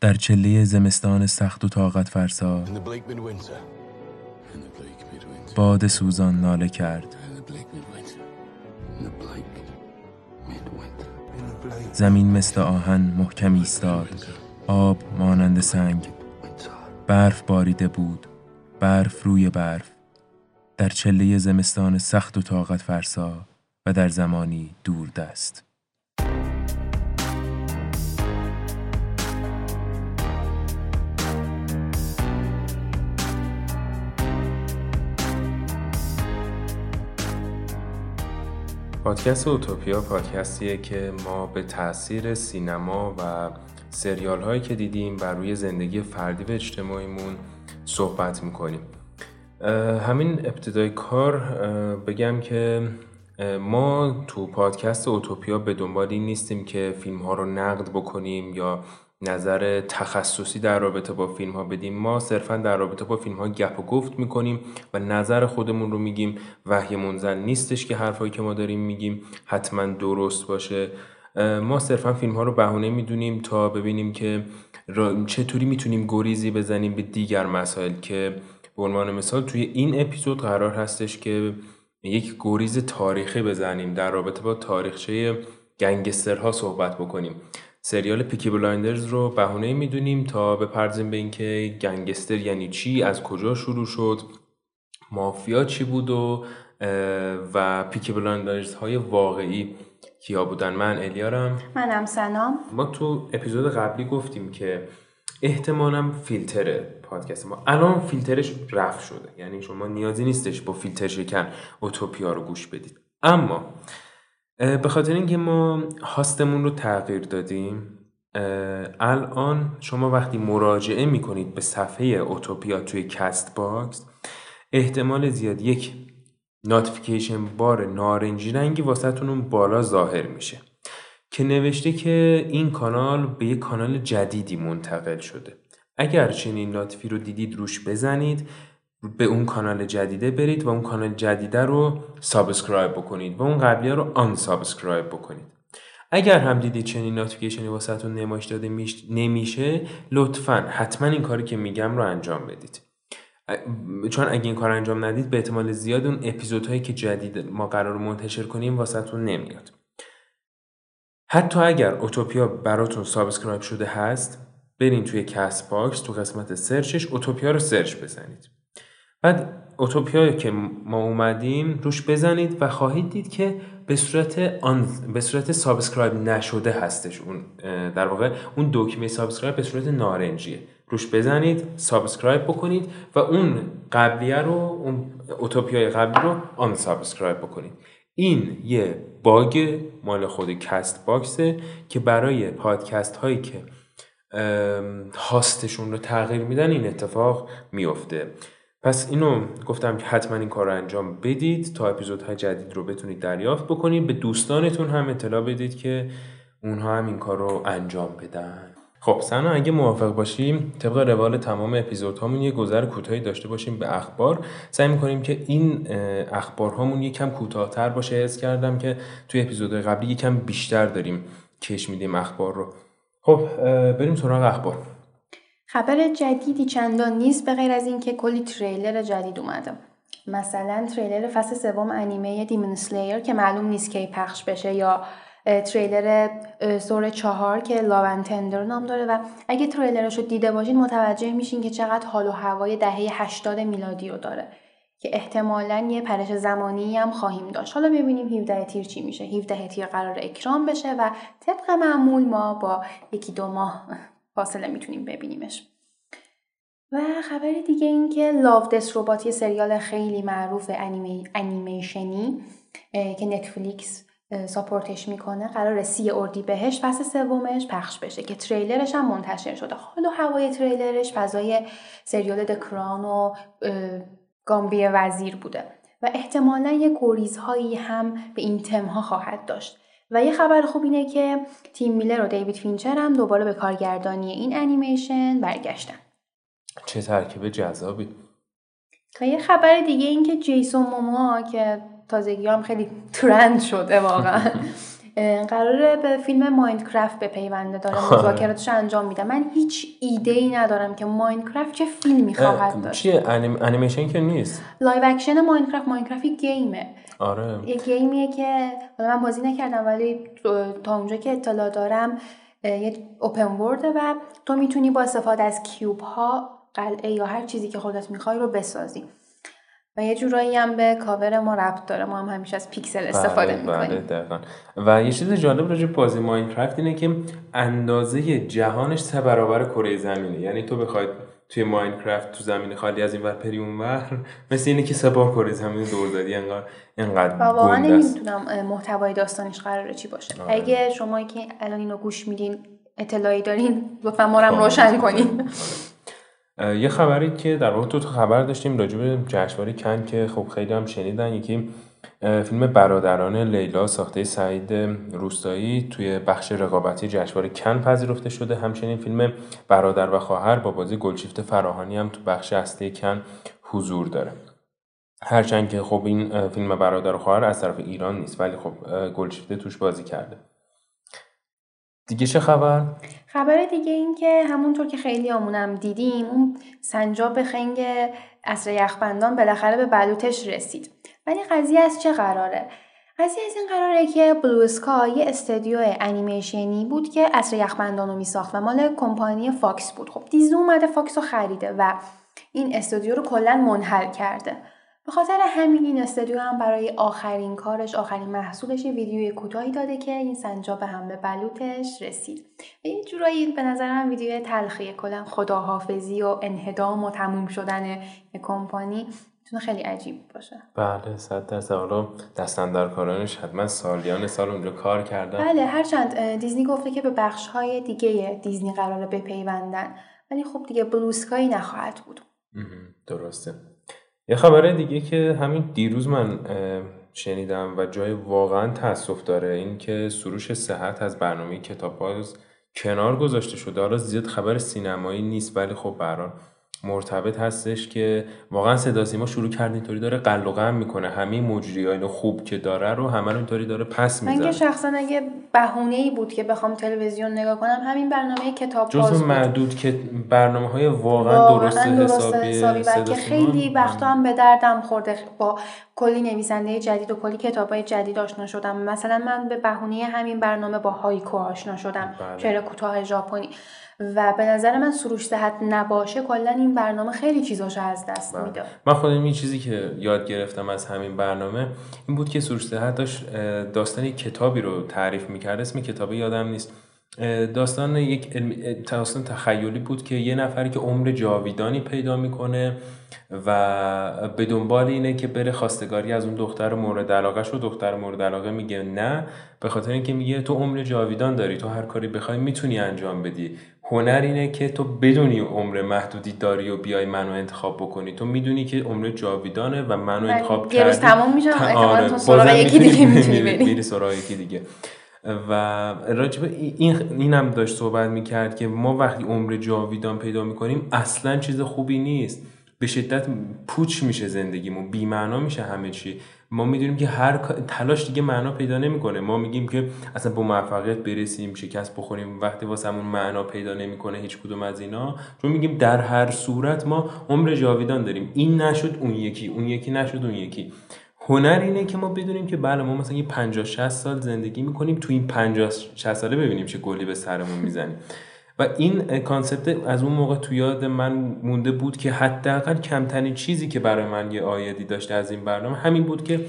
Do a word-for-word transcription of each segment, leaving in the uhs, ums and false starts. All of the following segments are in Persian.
در چله زمستان سخت و طاقت فرسا باد سوزان ناله کرد. زمین مثل آهن محکم ایستاد، آب مانند سنگ، برف باریده بود، برف روی برف، در چله زمستان سخت و طاقت فرسا و در زمانی دور دست. پادکست اوتوپیا پادکستیه که ما به تأثیر سینما و سریال هایی که دیدیم بر روی زندگی فردی و اجتماعیمون صحبت میکنیم. همین ابتدای کار بگم که ما تو پادکست اوتوپیا به دنبال این نیستیم که فیلم ها رو نقد بکنیم یا نظر تخصصی در رابطه با فیلم ها بدیم. ما صرفا در رابطه با فیلم ها گپ و گفت میکنیم و نظر خودمون رو میگیم. وحی منزل نیستش که حرفایی که ما داریم میگیم حتما درست باشه. ما صرفا فیلم ها رو بهونه میدونیم تا ببینیم که چطوری میتونیم گریزی بزنیم به دیگر مسائل که به عنوان مثال توی این اپیزود قرار هستش که یک گریز تاریخی بزنیم، در رابطه با تاریخچه گنگسترها صحبت بکنیم. سریال پیکی بلایندرز رو بهونه میدونیم تا بپردازیم به اینکه گنگستر یعنی چی، از کجا شروع شد، مافیا چی بود و و پیکی بلایندرز های واقعی کیا بودن. من الیارم. منم سنام. ما تو اپیزود قبلی گفتیم که احتمالاً فیلتر پادکست ما الان فیلترش رفع شده، یعنی شما نیازی نیستش با فیلتر شکن اوتوپیا رو گوش بدید. اما به خاطر اینکه ما هاستمون رو تغییر دادیم، الان شما وقتی مراجعه میکنید به صفحه اوتوپیا توی کست باکس، احتمال زیاد یک نوتیفیکیشن بار نارنجی رنگی واسهتون اون بالا ظاهر میشه که نوشته که این کانال به یک کانال جدیدی منتقل شده. اگر چنین نوتیفی رو دیدید روش بزنید، به اون کانال جدیده برید و اون کانال جدیده رو سابسکرایب بکنید و اون قبلیه رو آن سابسکرایب بکنید. اگر هم دیدید چنین نوتیفیکیشنی واسهتون نمایش داده نمیشه، لطفاً حتما این کاری که میگم رو انجام بدید. چون اگه این کار انجام ندید به احتمال زیاد اون اپیزودهایی که جدید ما قرار منتشر کنیم واسهتون نمیاد. حتی اگر اوتوپیا براتون سابسکرایب شده هست، برین توی کست باکس تو قسمت سرچش اوتوپیا رو سرچ بزنید. بعد اوتوپیا که ما اومدیم روش بزنید و خواهید دید که به صورت آن به صورت سابسکرایب نشده هستش. اون در واقع اون دکمه سابسکرایب به صورت نارنجیه. روش بزنید، سابسکرایب بکنید و اون قبلیه رو، اون اوتوپیای قبلی رو آن سابسکرایب بکنید. این یه باگ مال خود کست باکسه که برای پادکست هایی که هاستشون رو تغییر میدن این اتفاق میفته. پس اینو گفتم که حتما این کار رو انجام بدید تا اپیزودهای جدید رو بتونید دریافت بکنید. به دوستانتون هم اطلاع بدید که اونها هم این کار رو انجام بدن. خب سنا، اگه موافق باشیم طبق روال تمام اپیزودهامون یه گذر کوتاهی داشته باشیم به اخبار. سعی می‌کنیم که این اخبارهامون یکم کوتاه‌تر باشه. حس کردم که توی اپیزودهای قبلی یکم بیشتر داریم کش میدیم اخبار رو. خب بریم سراغ اخبار. خبر جدیدی چندان نیست به غیر از اینکه کلی تریلر جدید اومده. مثلا تریلر فصل سوم انیمه دیمون اسلیر که معلوم نیست کی پخش بشه، یا تریلر سور چهار که لاونتندر نام داره و اگه تریلرش رو دیده باشین متوجه میشین که چقدر حال و هوای دهه هشتاد میلادی رو داره که احتمالاً یه پرش زمانی هم خواهیم داشت. حالا ببینیم هفده تیر چی میشه. هفده تیر قرار اکرام بشه و طبق معمول ما با یکی دو ماه فاصله میتونیم ببینیمش. و خبر دیگه این که لاو دث ربات، یه سریال خیلی معروف انیمی، انیمیشنی که نتفلیکس ساپورتش میکنه، قراره سی اردیبهشت فصل سومش پخش بشه که تریلرش هم منتشر شده. حال و هوای تریلرش فضای سریال د کران و گامبیه وزیر بوده و احتمالا یه گریزهایی هم به این تمها خواهد داشت. و یه خبر خوب اینه که تیم میلر و دیوید فینچر هم دوباره به کارگردانی این انیمیشن برگشتن. چه ترکیب جذابی. و یه خبر دیگه این که جیسون موموا که تازگی هم خیلی ترند شده واقعا قراره به فیلم ماینکرافت بپیونده، دارم مذاکراتش انجام میدم. من هیچ ایده‌ای ندارم که ماینکرافت چه فیلمی خواهد داشت. چیه؟ انیم... انیمیشن که نیست. لایو اکشن ماینکرافت، ماینکرافت گیمه. آره. یه گیمیه که حالا من بازی نکردم ولی تا اونجا که اطلاع دارم یه اوپن ورده و تو میتونی با استفاده از کیوب ها، قلعه یا هر چیزی که خودت میخوای رو بسازی. و یه جورایی هم به کاور ما ربط داره، ما هم همیشه از پیکسل استفاده میکنیم. دقیقاً. و یه چیز جالب راجع به بازی ماینکرافت اینه که اندازه جهانش سه برابر کره زمینه. یعنی تو بخواید توی ماینکرافت تو زمین خالی از این ور پری اونور، مثل اینه که سه بار کره زمین دور زدی، انگار اینقدر گنده است. واقعاً نمیدونم محتوای داستانش قراره چی باشه. آه. اگه شما که الان اینو گوش میدین اطلاعی دارین لطفاً ما رو روشن کنین. یه خبری که در واقع تو خبر داشتیم راجع به جشنواره کن که خب خیلی هم شنیدن، یکی فیلم برادران لیلا ساخته سعید روستایی توی بخش رقابتی جشنواره کن پذیرفته شده. همچنین فیلم برادر و خواهر با بازی گلشیفته فراهانی هم تو بخش اصلی کن حضور داره. هرچند که خب این فیلم برادر و خواهر از طرف ایران نیست ولی خب گلشیفته توش بازی کرده. دیگه چه خبر؟ خبر دیگه این که همونطور که خیلی آمونم دیدیم اون سنجاب خنگ عصر یخبندان بالاخره به بلوطش رسید. ولی قضیه از چه قراره؟ قضیه از این قراره که بلو اسکای یه استودیو انیمیشنی بود که عصر یخبندان رو میساخت و مال کمپانی فاکس بود. خب دیزنی اومده فاکس رو خریده و این استودیو رو کلاً منحل کرده. به خاطر همین این استودیو هم برای آخرین کارش، آخرین محصولش، ویدیوی کوتاهی داده که این سنجاب هم به بلوطش رسید. یه جورایی به نظرم ویدیوی تلخیه، کلا خداحافظی و انهدام و تموم شدن کمپانی میتونه خیلی عجیب باشه. بله صد درصد. حالا دست اندرکارانش حتما سالیان سال اونجا کار کردن. بله هرچند دیزنی گفته که به بخش‌های دیگه دیزنی قراره بپیوندن ولی خب دیگه بلو اسکای نخواهد بود. درسته. یه خبر دیگه که همین دیروز من شنیدم و جای واقعا تأسف داره این که سروش صحت از برنامه کتاب‌باز کنار گذاشته شده. حالا زیاد خبر سینمایی نیست ولی خب برام مرتبط هستش که واقعا صدا سیما شروع کرد اینطوری داره قلقم میکنه، همین مجریای خوب که داره رو همه اینطوری داره پس میزنه. من که شخصا اگه بهونه‌ای بود که بخوام تلویزیون نگاه کنم همین برنامه کتاب باز جزو معدود که برنامه‌های واقعا درست حسابی که خیلی وقتا هم به دردم خورده. با کلی نویسنده جدید و کلی کتابای جدید آشنا شدم. مثلا من به بهونه همین برنامه با هایکو آشنا شدم، شعر کوتاه ژاپنی، و به نظر من سروش صحت نباشه کلا این برنامه خیلی چیزاشو از دست میده. من خودم این چیزی که یاد گرفتم از همین برنامه این بود که سروش صحت داشت داستانی کتابی رو تعریف میکرد، اسم کتابی یادم نیست، داستان یک داستان تخیلی بود که یه نفری که عمر جاویدانی پیدا میکنه و به دنبال اینه که بره خواستگاری از اون دختر مورد علاقه شو. دختر مورد علاقه میگه نه، به خاطر اینکه میگه تو عمر جاویدان داری، تو هر کاری بخوای میتونی انجام بدی، هنر اینه که تو بدونی عمر محدودی داری و بیای منو انتخاب بکنی، تو میدونی که عمر جاویدانه و منو انتخاب کردی، یه روز تمام میشه اعتماد تو سراغ یکی دیگه میتونی بری سراغ یکی دیگه. و راجب این اینم داشت صحبت میکرد که ما وقتی عمر جاویدان پیدا میکنیم اصلا چیز خوبی نیست، به شدت پوچ میشه زندگیمون، بی معنا میشه همه چی. ما میدونیم که هر تلاش دیگه معنا پیدا نمیکنه، ما میگیم که اصلا با موفقیت برسیم شکست بخوریم، وقتی واسمون معنا پیدا نمیکنه هیچ کدوم از اینا، چون میگیم در هر صورت ما عمر جاویدان داریم، این نشد اون یکی، اون یکی نشد اون یکی. هنر اینه که ما بدونیم که بله ما مثلا یه پنجاه شصت سال زندگی میکنیم، تو این پنجاه شصت ساله ببینیم چه گلی به سرمون میزنیم. و این کانسپت از اون موقع تو یاد من مونده بود که حداقل کمترین چیزی که برای من یه آیدی داشته از این برنامه همین بود که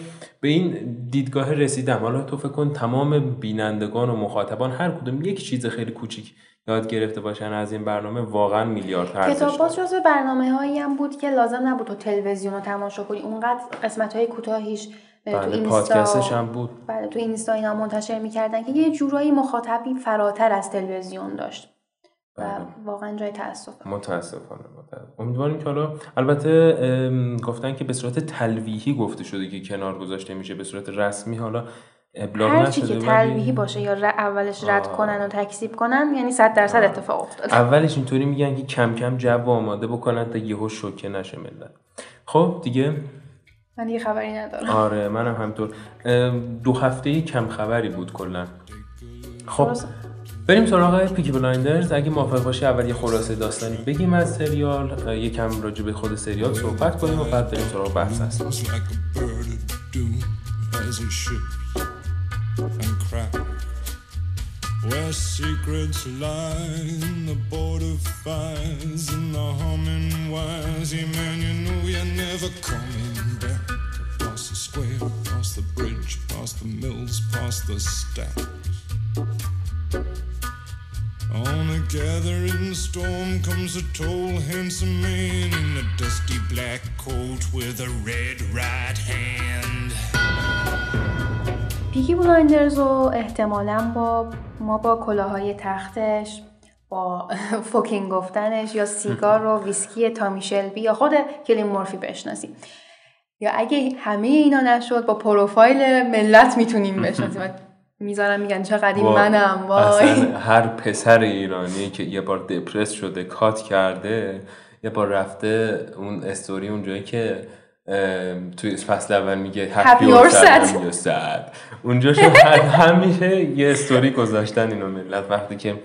به این دیدگاه رسیدم. حالا تو فکر کن تمام بینندگان و مخاطبان هر کدوم یک چیز خیلی کوچیک یاد گرفته باشن از این برنامه، واقعا میلیارد ارزش. کتاب‌باز جزو برنامه‌هایی هم بود که لازم نبود تو تلویزیون رو تماشا کنی، اونقدر قسمت‌های کوتاهیش تو اینستا هم بود. بله تو اینستا اینا منتشر می‌کردن که یه جورایی مخاطبی فراتر از تلویزیون داشت. و واقعا جای تأسفه. متاسفانه. امیدواریم که حالا البته گفتن که به صورت تلویحی گفته شده که کنار گذاشته میشه، به صورت رسمی حالا ابلاغ نشده. هر چی که تلویحی باشه یا اولش رد آه. کنن و تکذیب کنن یعنی صد درصد اتفاق افتاده. اولش اینطوری میگن که کم کم جو آماده بکنن تا یهو شوکه نشه ملت. خب دیگه من یه خبری ندارم. آره منم همینطور. دو هفته‌ای کم خبری بود کلا. خب بریم سراغ پیکی بلایندرز. اگه موافق باشی اول یه خلاصه داستانی بگیم از سریال، یکم راجع به خود سریال صحبت کنیم و بعد بریم سراغ بحث اساسی. Where secrets lie in the border fires and the humming wires. Yeah, man, you know you're never coming back. Past the square, past the bridge, past the mills, past the stacks. On a gathering storm comes a tall, handsome man in a dusty black coat with a red right hand. پیکی بلایندرز رو احتمالاً با ما با کلاهای تختش، با فوکین گفتنش یا سیگار و ویسکی تامی شلبی یا خود کلین مورفی بشناسیم، یا اگه همه اینا نشد با پروفایل ملت میتونیم بشناسیم. میذارم میگن چه قدیم منم. وای هر پسر ایرانی که یه بار دپرس شده، کات کرده، یه بار رفته اون استوری اونجایی که توی فصل اول میگه هپی اور سد، اونجا شو همیشه یه استوری گذاشتن اینو ملت وقتی که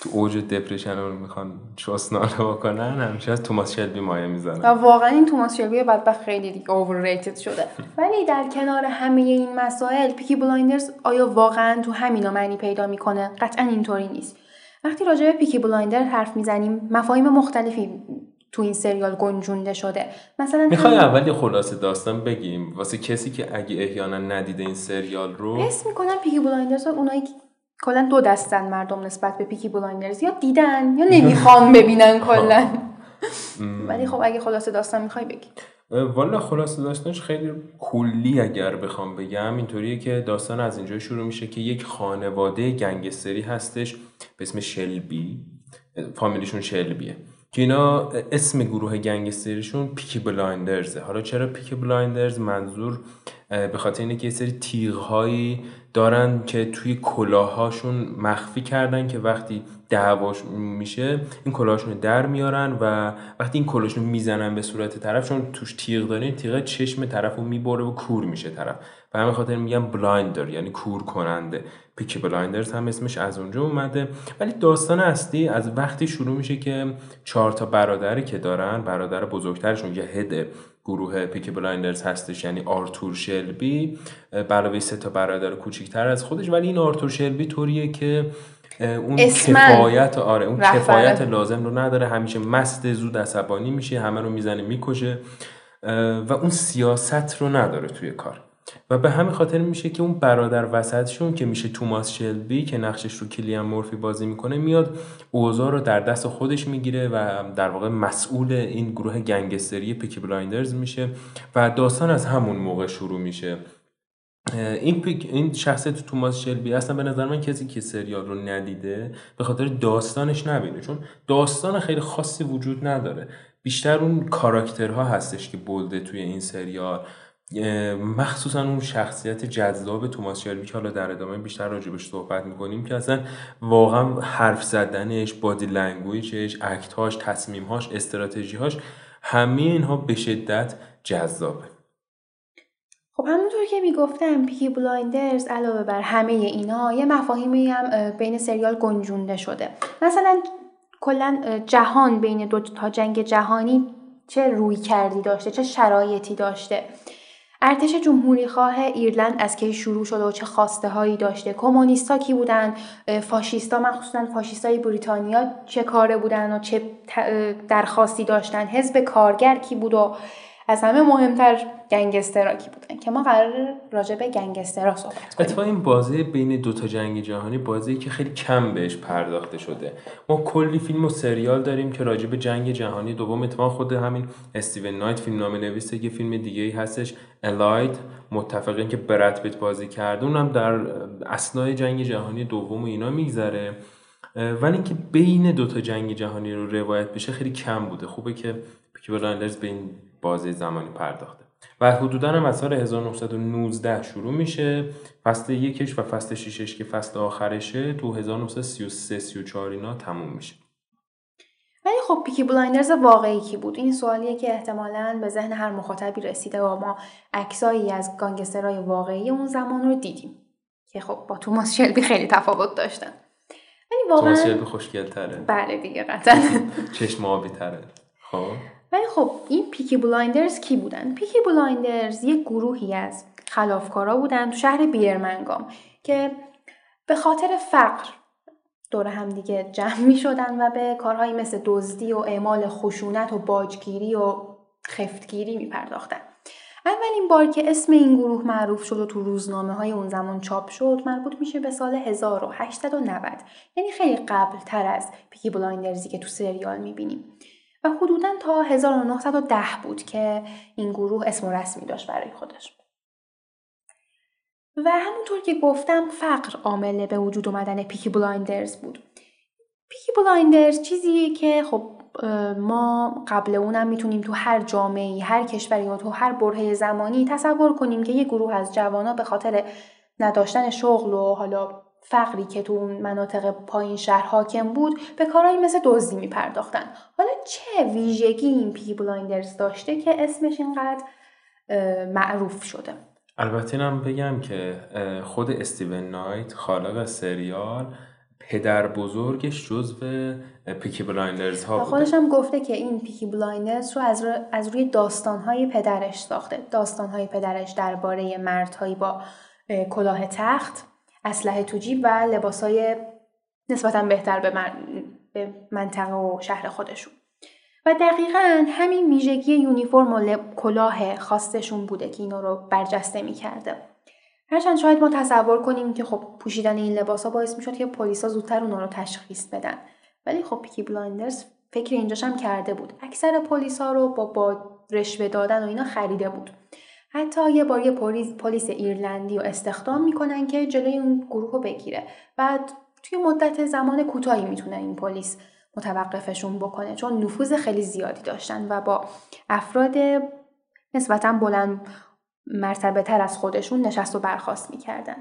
تو اوج دپرشن رو میخوان چسناله بکنن، همیشه از توماس شلبی مایه میزنن و واقعا این توماس شلبی بدبخت خیلی دیگه اورریتد شده. ولی در کنار همه این مسائل پیکی بلایندرز آیا واقعا تو همینا معنی پیدا میکنه؟ قطعا اینطوری نیست. وقتی راجع به پیکی بلایندر حرف میزنیم مفاهیم مختلفی تو این سریال گنجونده شده. مثلا میخوای اول یه خلاصه داستان بگیم واسه کسی که اگه احیانا ندیده این سریال رو؟ حس میکنن پیکی بلایندرز اونایی که کلا دو دستن مردم نسبت به پیکی بلایندرز، یا دیدن یا نمیخوان ببینن کلا. ولی خب اگه خلاصه داستان میخوای بگی؟ والا خلاصه داستانش خیلی کلی اگر بخوام بگم اینطوریه که داستان از اینجا شروع میشه که یک خانواده گنگستری هستش به اسم شلبی، فامیلیشون شلبیه، که اینا اسم گروه گنگستریشون پیکی بلایندرزه. حالا چرا پیکی بلایندرز؟ منظور به خاطر اینه که یه سری تیغ‌هایی دارن که توی کلاهاشون مخفی کردن که وقتی دعواش میشه این کلاهاشون در میارن و وقتی این کلاهاشون میزنن به صورت طرف، چون توش تیغ دارن، تیغ چشم طرفو میبره و کور میشه طرف، و همین خاطر میگم بلایندر، یعنی کور کننده. پیکی بلایندرز هم اسمش از اونجا اومده. ولی داستان اصلی از وقتی شروع میشه که چهار تا برادری که دارن، برادر بزرگترشون یه هد گروه پیکی بلایندرز هستش، یعنی آرتور شلبی، علاوه سه تا برادر کوچیک‌تر از خودش. ولی این آرتور شلبی طوریه که اون کفایت آره اون رفعه. کفایت لازم رو نداره، همیشه مست، زود عصبانی میشه، همه رو میزنه میکشه و اون سیاست رو نداره توی کار، و به همین خاطر میشه که اون برادر وسطشون که میشه توماس شلبی که نقشش رو کلیان مورفی بازی میکنه، میاد اوضاع رو در دست خودش میگیره و در واقع مسئول این گروه گنگستری پیکی بلایندرز میشه و داستان از همون موقع شروع میشه. این پیک این شخصیت توماس شلبی اصلا به نظر من کسی که سریال رو ندیده به خاطر داستانش نبینه، چون داستان خیلی خاصی وجود نداره، بیشتر اون کاراکترها هستش که بولده توی این سریال، مخصوصا اون شخصیت جذاب توماس شلبی که حالا در ادامه بیشتر راجبش صحبت میکنیم، که اصلا واقعا حرف زدنش، بادی لنگویجش، اکت‌هاش، تصمیم‌هاش، استراتژی‌هاش، همه اینها به شدت جذابه. خب همونطور که میگفتم پیکی بلایندرز علاوه بر همه اینا یه مفاهیمی هم بین سریال گنجونده شده. مثلا کلا جهان بین دو تا جنگ جهانی چه روی کردی داشته، چه شرایطی داشته، ارتش جمهوری خواه ایرلند از کی شروع شده و چه خواسته هایی داشته، کمونیستا کی بودن، فاشیستا مخصوصا فاشیستای بریتانیا چه کاره بودن و چه درخواستی داشتن، حزب کارگر کی بود، و از همه مهمتر گنگسترها کی بودن که ما قرار راجع به گنگسترها صحبت کنیم. اتفاقاً این بازی بین دو تا جنگ جهانی بازی که خیلی کم بهش پرداخته شده. ما کلی فیلم و سریال داریم که راجع به جنگ جهانی دوم، اتفاقاً خود همین استیون نایت فیلمنامه‌نویس یه فیلم دیگه‌ای هستش، الاید، متفقین که برد پیت بازی کرد، اونم در اسنای جنگ جهانی دوم و اینا میگذره. ولی اینکه بین دو تا جنگ جهانی رو روایت بشه خیلی کم بوده. خوبه که پیکی بلایندرز به این بازه زمانی پرداخته و حدوداً هم از سال هزار و نهصد و نوزده شروع میشه. فصل یکش و فصل ششش که فصل آخرشه تو هزار و نهصد و سی و سه سی و چهار اینا تموم میشه. ولی خب پیکی بلایندرز واقعی کی بود؟ این سوالیه که احتمالاً به ذهن هر مخاطبی رسیده و ما عکسایی از گانگسترای واقعی اون زمان رو دیدیم که خب با توماس شلبی خیلی تفاوت داشتن. ولی واقعا توماس شلبی خوشگل‌تره. بله دیگه قطعاً. چشم آبی‌تره. خب ولی خب این پیکی بلایندرز کی بودن؟ پیکی بلایندرز یک گروهی از خلافکارا بودن تو شهر بیرمنگام که به خاطر فقر دور هم دیگه جمع می شدن و به کارهایی مثل دزدی و اعمال خشونت و باجگیری و خفتگیری می پرداختن. اولین بار که اسم این گروه معروف شد و تو روزنامه های اون زمان چاپ شد مربوط میشه به سال هزار و هشتصد و نود، یعنی خیلی قبل تر از پیکی بلایندرزی که تو سریال می بینیم و حدوداً تا هزار و نهصد و ده بود که این گروه اسم رسمی داشت برای خودش. و همونطور که گفتم فقر عامل به وجود اومدن پیکی بلایندرز بود. پیکی بلایندرز چیزی که خب ما قبل اونم میتونیم تو هر جامعه‌ای، هر کشوری یا تو هر برهه زمانی تصور کنیم که یه گروه از جوانا به خاطر نداشتن شغل و حالا فقری که تو اون مناطق پایین شهر حاکم بود به کارهایی مثل دزدی میپرداختن. حالا چه ویژگی این پیکی بلایندرز داشته که اسمش اینقدر معروف شده؟ البته اینم بگم که خود استیون نایت خالق سریال پدر بزرگش جزو پیکی بلایندرز ها بوده. خودش هم گفته که این پیکی بلایندرز رو از, رو از روی داستان‌های پدرش ساخته. داستان‌های پدرش درباره مردهایی با کلاه تخت، اسلحه تو جیب و لباس‌های نسبتاً بهتر به, من... به منطقه و شهر خودشون. و دقیقاً همین ویژگی یونیفرم و لب... کلاه خاصشون بوده که اینا رو برجسته می‌کرده. هرچند شاید ما تصور کنیم که خب پوشیدن این لباسا باعث می‌شد که پلیسا زودتر اونا رو تشخیص بدن، ولی خب پیکی بلایندرز فکر اینجاش هم کرده بود. اکثر پلیسا رو با با رشوه دادن و اینا خریده بود. حتی یه بار یه پلیس ایرلندی رو استخدام می‌کنن که جلوی اون گروه رو بگیره. بعد توی مدت زمان کوتاهی می‌تونه این پلیس متوقفشون بکنه چون نفوذ خیلی زیادی داشتن و با افراد نسبتاً بلند مرتبه تر از خودشون نشست و برخاست میکردن.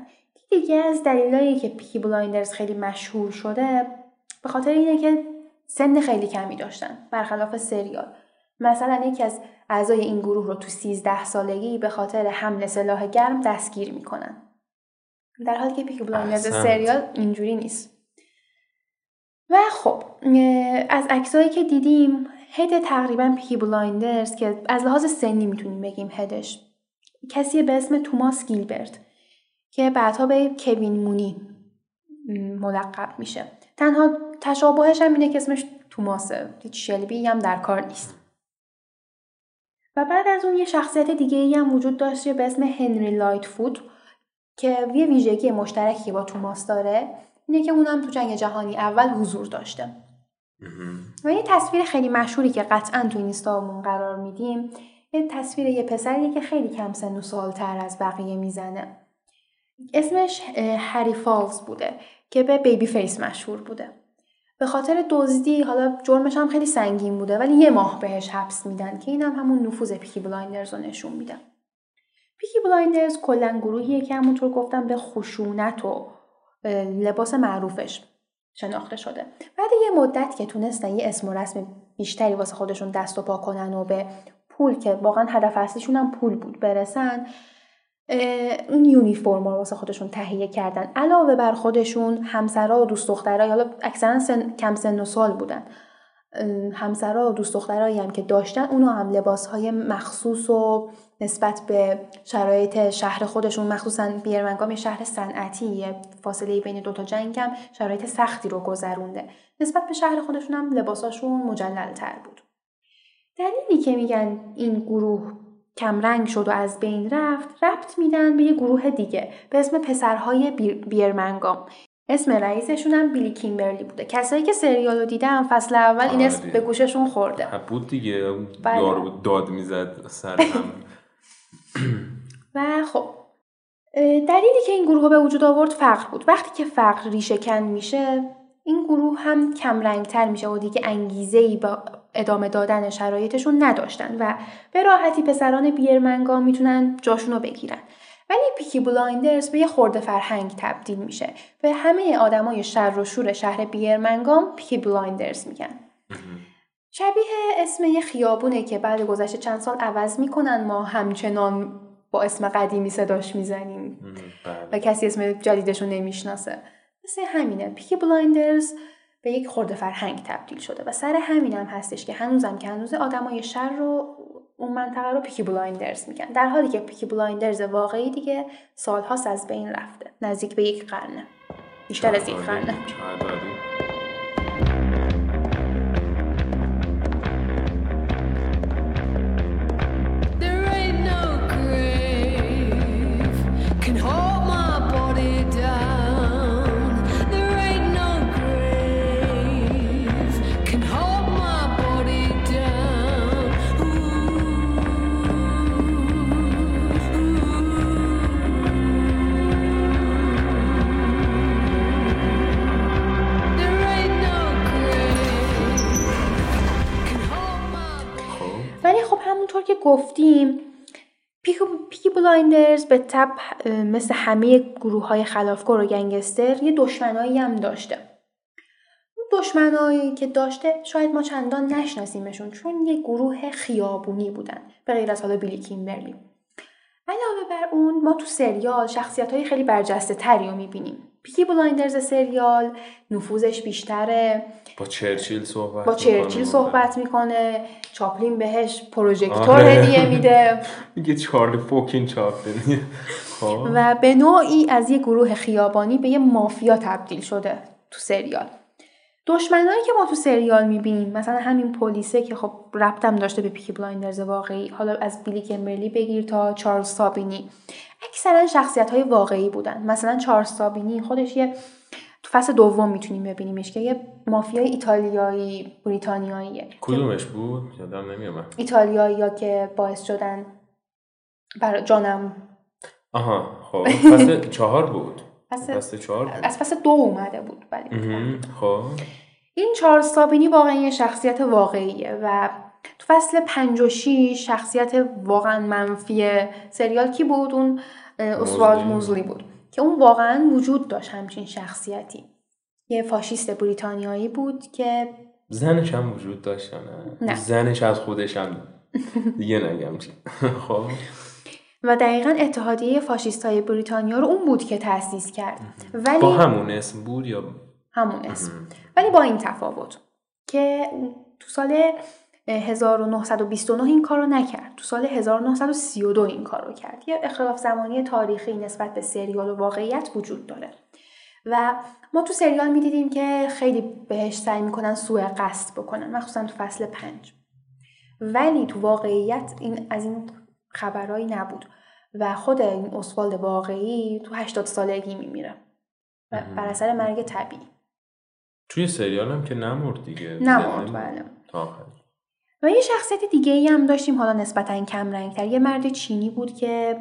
دیگه از دلایلی که پیکی بلایندرز خیلی مشهور شده به خاطر اینه که سن خیلی کمی داشتن برخلاف سریال. مثلا یکی از اعضای این گروه رو تو سیزده سالگی به خاطر حمل سلاح گرم دستگیر میکنن، در حالی که پیکی بلایندرز سریال اینجوری نیست. و خب از عکسایی که دیدیم هد تقریبا پیکی بلایندرز که از لحاظ سنی میتونیم بگیم هدش کسی به اسم توماس گیلبرت که بعدها به کوین مونی ملقب میشه. تنها تشابهش هم اینه که اسمش توماسه، هیچ شلبی هم در کار نیست. و بعد از اون یه شخصیت دیگه‌ای هم وجود داشته به اسم هنری لایتفود که یه ویژگی مشترکی با توماس داره، اینه که اونم تو جنگ جهانی اول حضور داشته. و یه تصویر خیلی مشهوری که قطعاً تو اینستامون قرار میدیم تصویر یه پسریه که خیلی کم سن و سال‌تر از بقیه میزنه. اسمش هری فالز بوده که به بیبی فیس مشهور بوده. به خاطر دزدی، حالا جرمش هم خیلی سنگین بوده ولی یه ماه بهش حبس میدن که اینم هم همون نفوذ پیکی بلایندرز رو نشون میده. پیکی بلایندرز کلاً گروهیه که همونطور گفتم به خشونت و لباس معروفش شناخته شده. بعد یه مدت که تونستن یه اسم و رسم بیشتری واسه خودشون دست و پا کنن و به پول که واقعا هدف اصلیشون هم پول بود برسن، اون یونیفرم رو واسه خودشون تهیه کردن. علاوه بر خودشون همسرا و دوست دخترای، حالا اکثرا سن، کم سن و سال بودن، همسرا و دوست دخترایی هم که داشتن اونا هم لباسهای مخصوص و نسبت به شرایط شهر خودشون، مخصوصا بیرمنگام یه شهر صنعتیه، فاصله بین دوتا جنگ هم شرایط سختی رو گذرونده، نسبت به شهر خودشون هم لباساشون مجلل‌تر بود. دلیلی که میگن این گروه کم رنگ شد و از بین رفت ربط میدن به یه گروه دیگه به اسم پسرهای بیرمنگام. اسم رئیسشون هم بیلی کیمبرلی بوده. کسایی که سریال رو دیدن فصل اول این اسم به گوششون خورده بود دیگه، دار داد میزد سر هم. و خب دلیلی که این گروه به وجود آورد فقر بود. وقتی که فقر ریشه کن میشه این گروه هم کم رنگ تر میشه و دیگه انگیزه‌ای با ادامه دادن شرایطشون نداشتن و به راحتی پسران بیرمنگام میتونن جاشونو بگیرن. ولی پیکی بلایندرز به یه خرده فرهنگ تبدیل میشه. به همه آدمای شر و شور شهر بیرمنگام پیکی بلایندرز میگن. اسم یه خیابونه که بعد گذشته چند سال عوض میکنن، ما همچنان با اسم قدیمی صداش میزنیم و کسی اسم جدیدش رو نمیشناسه. مثل همینه، پیکی بلایندرز به یک خرده فرهنگ تبدیل شده و سر همینم هستش که هنوزم که هنوز آدمای شر رو اون منطقه رو پیکی بلایندرز میگن، در حالی که پیکی بلایندرز واقعی دیگه سالهاست از بین رفته، نزدیک به یک قرنه، بیشتر از یک قرنه. که گفتیم پیکی بلایندرز به تبع مثل همه گروه‌های خلافکار و گنگستر یه دشمنایی هم داشته. اون دشمنایی که داشته شاید ما چندان نشناسیمشون چون یه گروه خیابونی بودن به غیر از حالا بیلی کیمبرلی. علاوه بر اون ما تو سریال شخصیت‌های خیلی برجسته تری رو می‌بینیم. پیکی بلایندرز سریال نفوذش بیشتره، با چرچیل صحبت با چرچیل صحبت میکنه، چاپلین بهش پروژکتور هدیه میده، میگه چارلی فوکین چاپلین. و به نوعی از یه گروه خیابانی به یه مافیا تبدیل شده تو سریال. دشمنایی که ما تو سریال میبینیم مثلا همین پلیسه که خب ربطم داشته به پیکی بلایندرز واقعی، حالا از بیلی کمبرلی بگیر تا چارلز سابینی، اکثرا شخصیت‌های واقعی بودن. مثلا چارلز سابینی خودش یه تو فصل دوم میتونیم ببینیمش که یه مافیای ایتالیایی بریتانیاییه. کدومش بود؟ یادم نمیاد. ایتالیایی‌ها که باعث شدن برای جانم. آها خب فصل چهار بود. فصل چهار بود. از فصل دو اومده بود ولی. خب این چارلز سابینی واقعا یه شخصیت واقعیه و تو فصل پنج و شیش شخصیت واقعا منفی سریال کی بود؟ اون اسوالد موزلی بود که اون واقعا وجود داشت همچین شخصیتی، یه فاشیست بریتانیایی بود که زنش هم وجود داشت. نه, نه. زنش از خودش هم دیگه نگم چی. خب و دقیقاً اتحادیه فاشیستای بریتانیا رو اون بود که تأسیس کرد، ولی با همون اسم بود یا همون اسم ولی با این تفاوت که تو سال هزار و نهصد و بیست و نه این کارو نکرد، تو سال هزار و نهصد و سی و دو این کارو کرد. یه اختلاف زمانی تاریخی نسبت به سریال و واقعیت وجود داره و ما تو سریال می‌دیدیم که خیلی بهش سعی می‌کنن سوء قصد بکنن، مخصوصا تو فصل پنج، ولی تو واقعیت این از این خبرایی نبود و خود این اسوالد واقعی تو هشتاد سالگی میمیره بر اثر مرگ طبیعی. توی سریال هم که نمرد دیگه. نمرد بله. و یه شخصیت دیگه ای هم داشتیم حالا نسبتاً کم رنگ‌تر، یه مرد چینی بود که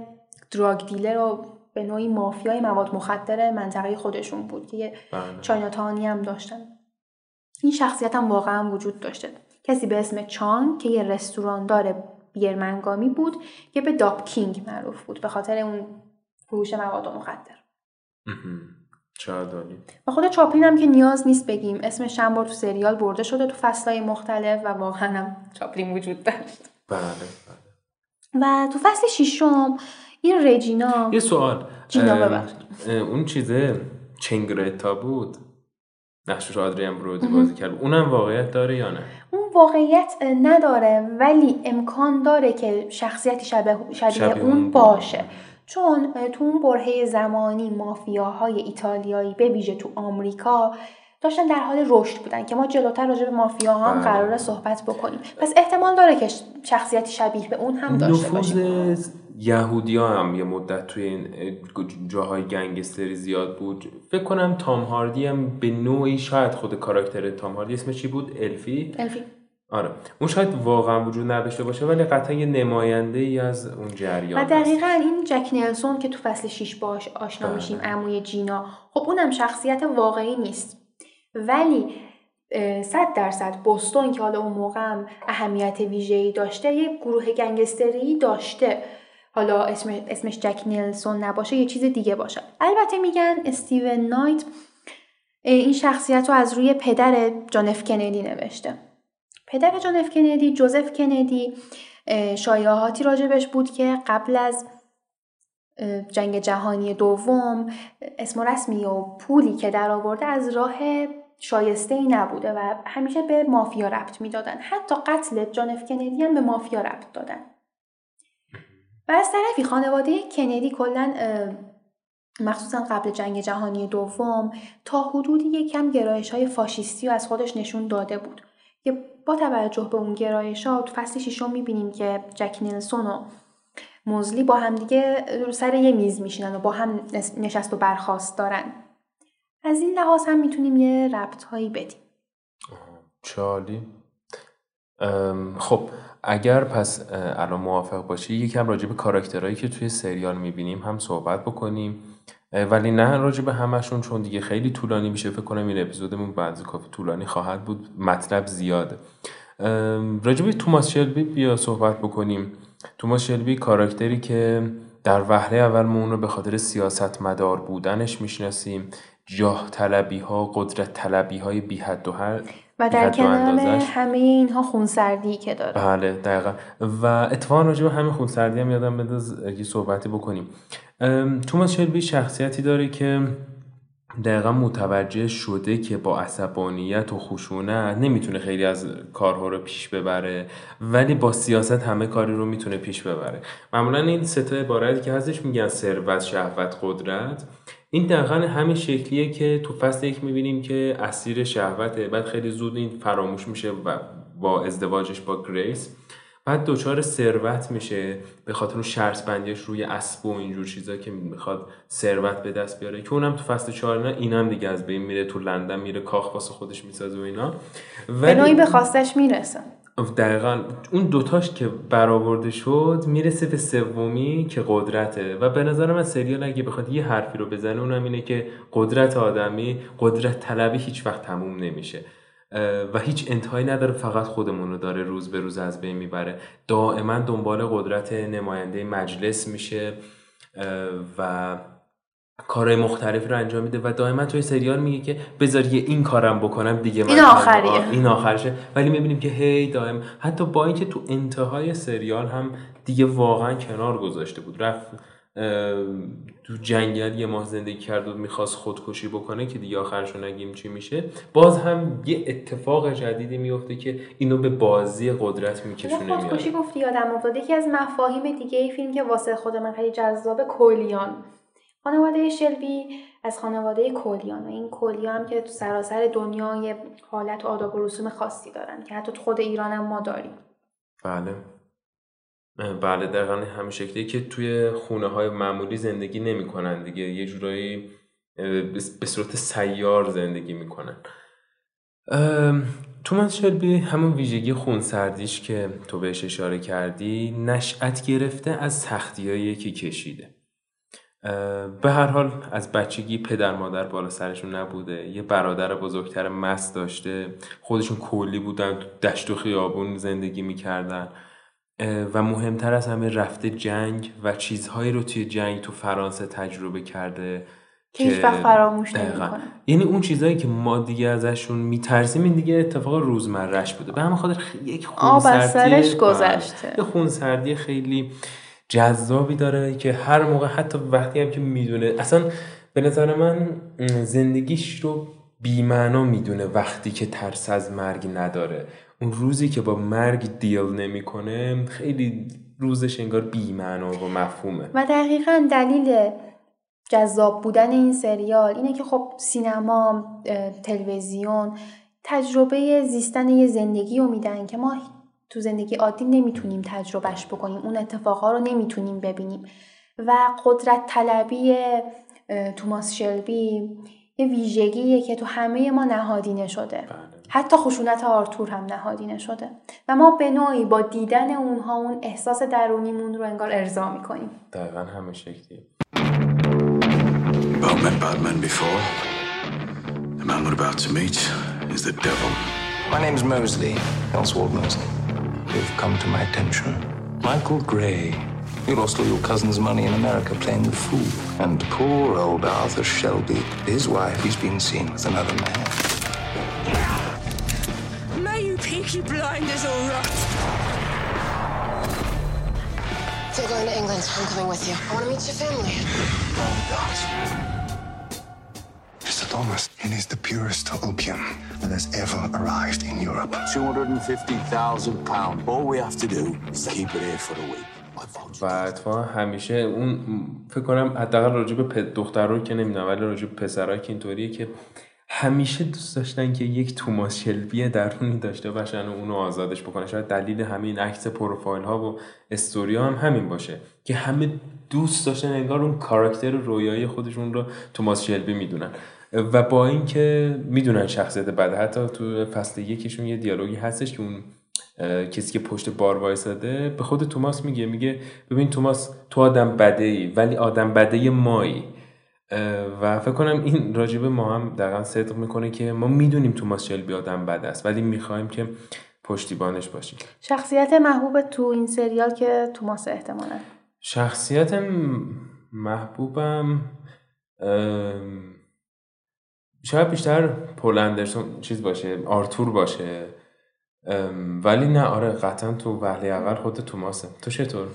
دراگ دیلر و به نوعی مافیای مواد مخدر منطقه خودشون بود که یه چایناتاونی هم داشتن. این شخصیت هم واقعاً وجود داشته، کسی به اسم چانگ که یه رستوراندار بیرمنگامی بود که به داب کینگ معروف بود به خاطر اون فروش مواد مخدر. چادانی. و خود چاپلین هم که نیاز نیست بگیم، اسمش هم بار تو سریال برده شده تو فصلهای مختلف و واقعا هم چاپلین وجود داشت. بله بله. و تو فصل ششم این رجینا. یه سوال. جینا ببخشید. اون چیزه چنگرتا بود. نقشش آدریان برودی بازی کرد. اونم واقعیت داره یا نه؟ اون واقعیت نداره ولی امکان داره که شخصیتی شبیه شبیه اون باشه. چون تو اون برهه زمانی مافیاهای ایتالیایی به ویژه تو آمریکا داشتن در حال رشد بودن که ما جلوتر راجع به مافیاها هم قراره صحبت بکنیم، پس احتمال داره که شخصیتی شبیه به اون هم داشته باشه. نفوذ یهودی‌ها هم یه مدت توی این جاهای گنگستری زیاد بود. فکر کنم تام هاردی هم به نوعی، شاید خود کاراکتر تام هاردی اسمش چی بود؟ الفی. الفی. آره اون شاید واقعا وجود نداشته باشه ولی قطعا یه نماینده ای از اون جریان و دقیقاً هست. این جک نیلسون که تو فصل شش باهاش آشنا آه. میشیم، عموی جینا، خب اونم شخصیت واقعی نیست ولی صد درصد بوستون که حالا اون موقع هم اهمیت ویژه‌ای داشته یه گروه گنگستری داشته، حالا اسم اسمش جک نیلسون نباشه یه چیز دیگه باشه. البته میگن استیون نایت این شخصیت رو از روی پدر جان اف کندی نوشته. پدر جان اف کندی، جوزف کندی، شایعاتی راجبش بود که قبل از جنگ جهانی دوم اسم و رسمی و پولی که در آورده از راه شایسته ای نبوده و همیشه به مافیا ربط میدادن. حتی قتل جان اف کندی هم به مافیا ربط دادن. و از طرفی خانواده کندی کلاً مخصوصا قبل جنگ جهانی دوم تا حدودی یکم گرایش‌های فاشیستی رو از خودش نشون داده بود که با توجه به اون گرایش‌ها تو فصل ششم می‌بینیم که جک نیلسون و موزلی با هم دیگه سر یه میز میشینن و با هم نشست و برخاست دارن. از این لحاظ هم میتونیم یه ربط‌هایی بدیم. چالی. خب اگر پس الان موافق باشی یکم راجع به کاراکترهایی که توی سریال میبینیم هم صحبت بکنیم، ولی نه راجع به همشون چون دیگه خیلی طولانی میشه. فکر کنم این اپیزودمون بعد کافی طولانی خواهد بود، مطلب زیاده. راجع به توماس شلبی بیا صحبت بکنیم. توماس شلبی کاراکتری که در وهله اول ما اون رو به خاطر سیاست مدار بودنش میشناسیم، جاه طلبی ها، قدرت طلبی های بی حد و حد و در کنار همه اینها خونسردی که داره. بله دقیقا. و اتفاقا راجع به همین خونسردی هم یادم بده یه صحبتی بکنیم. توماس شلبی شخصیتی داره که دقیقا متوجه شده که با عصبانیت و خشونت نمیتونه خیلی از کارها رو پیش ببره، ولی با سیاست همه کاری رو میتونه پیش ببره. معمولا این سه تا عبارتی که ازش میگن ثروت، شهوت، قدرت، این دقیقا همین شکلیه که تو فصل یک میبینیم که اسیر شهوته، بعد خیلی زود این فراموش میشه و با ازدواجش با گریس بعد دوچار ثروت میشه به خاطر اون شرط بندیش روی اسب و اینجور چیزا که میخواد ثروت به دست بیاره، که اونم تو فصل چهار نه اینم دیگه از بین میره، تو لندن میره کاخ واسه خودش میسازه و اینا. ولی به نوعی به خواستش میرسه. دقیقاً اون دوتاش که برآورده شد میرسه به سومی که قدرته. و به نظر من سریال اگه بخواد یه حرفی رو بزنه اونم اینه که قدرت آدمی، قدرت طلبی هیچ وقت تموم نمیشه و هیچ انتهایی نداره، فقط خودمون رو داره روز به روز از بین میبره. دائما دنبال قدرت نماینده مجلس میشه و کارهای مختلفی رو انجام میده و دائما توی سریال میگه که بذار یه این کارم بکنم دیگه من این آخریه، این آخرشه. ولی میبینیم که هی دائم حتی با اینکه تو انتهای سریال هم دیگه واقعا کنار گذاشته بود، رفت تو جنگل یه ماه زندگی کرد و میخواست خودکشی بکنه که دیگه آخرش رو نگیم چی میشه، باز هم یه اتفاق جدیدی میفته که اینو به بازی قدرت میکشونه. میاد خودکشی گفتی یادم افتاد، یکی از مفاهیم دیگه ای فیلم که واسه خود من خیلی جذاب، کولیان. خانواده شلبی از خانواده کولیان و این کولیان هم که تو سراسر دنیا یه حالت و آداب و رسوم خاصی دارن که حتی تو خود ایران هم ما داریم. بله بله دقیقا همین شکلیه که توی خونه های معمولی زندگی نمی کنن دیگه، یه جورایی به صورت سیار زندگی می کنن. توماس شلبی همون ویژگی خونسردیش که تو بهش اشاره کردی نشأت گرفته از سختی هایی که کشیده. به هر حال از بچگی پدر مادر بالا سرشون نبوده، یه برادر بزرگتر مست داشته، خودشون کولی بودن، دشت و خیابون زندگی میکردن و مهمتر از همه رفته جنگ و چیزهایی رو توی جنگ تو فرانسه تجربه کرده که هیچ وقت فراموش نمی‌کنه. یعنی اون چیزهایی که ما دیگه ازشون میترسیم این دیگه اتفاق روزمره‌اش بوده. به همین خاطر یک خونسردی گذشته، یه خونسردی خیلی جذابی داره که هر موقع حتی وقتی هم که میدونه اصلا به نظر من زندگیش رو بی‌معنا میدونه، وقتی که ترس از مرگ نداره، اون روزی که با مرگ دیل نمیکنه خیلی روزش انگار بی‌معنا و مفهومه. و دقیقاً دلیل جذاب بودن این سریال اینه که خب سینما، تلویزیون تجربه زیستن یه زندگی رو میدن که ما تو زندگی عادی نمیتونیم تجربهش بکنیم، اون اتفاقها رو نمیتونیم ببینیم. و قدرت طلبی توماس شلبی یه ویژگیه که تو همه ما نهادینه شده. بله. حتی خشونت آرتور هم نهادینه شده و ما به نوعی با دیدن اونها اون احساس درونیمون رو انگار ارضا میکنیم. دقیقا همه شکلیه. About men, bad men before. The man we're about to meet is the devil. My name's Moseley, Elswald Moseley. You've come to my attention. Michael Gray. You lost all your cousin's money in America playing the fool. And poor old Arthur Shelby, his wife, he's been seen with another man. No, you pig! She blind is all right. They're going to England. I'm coming with you. I want to meet your family. Oh, God. Mister Thomas, it is the purest opium that has ever arrived in Europe. two hundred fifty thousand pounds. All we have to do is keep it here for a week. و اتفاقا همیشه اون فکر کنم حداقل راجع به دخترها که نمیدونم ولی راجع به پسرها که اینطوریه که همیشه دوست داشتن که یک توماس شلبی درونی داشته باشن و اونو آزادش بکنه. شاید دلیل همین عکس پروفایل ها و استوری ها هم همین باشه که همه دوست داشتن انگار اون کاراکتر رویایی خودشون رو توماس شلبی میدونن و با اینکه میدونن شخصیت بده. حتی تو فصل یکشون یه دیالوگی هستش که اون کسی که پشت بار وایساده به خود توماس میگه، میگه ببین توماس، تو آدم بدهی ولی آدم بدهی مایی. و فکر کنم این راجبه ما هم دقیقا صدق میکنه که ما میدونیم توماس شلبی آدم بده است ولی میخوایم که پشتیبانش باشیم. شخصیت محبوب تو این سریال که توماس احتمالا شخصیت محبوبم شاید بیشتر پول اندرسون چیز باشه، آرتور باشه، ولی نه آره قطعا تو وهله اول خود توماسه. تو چطور؟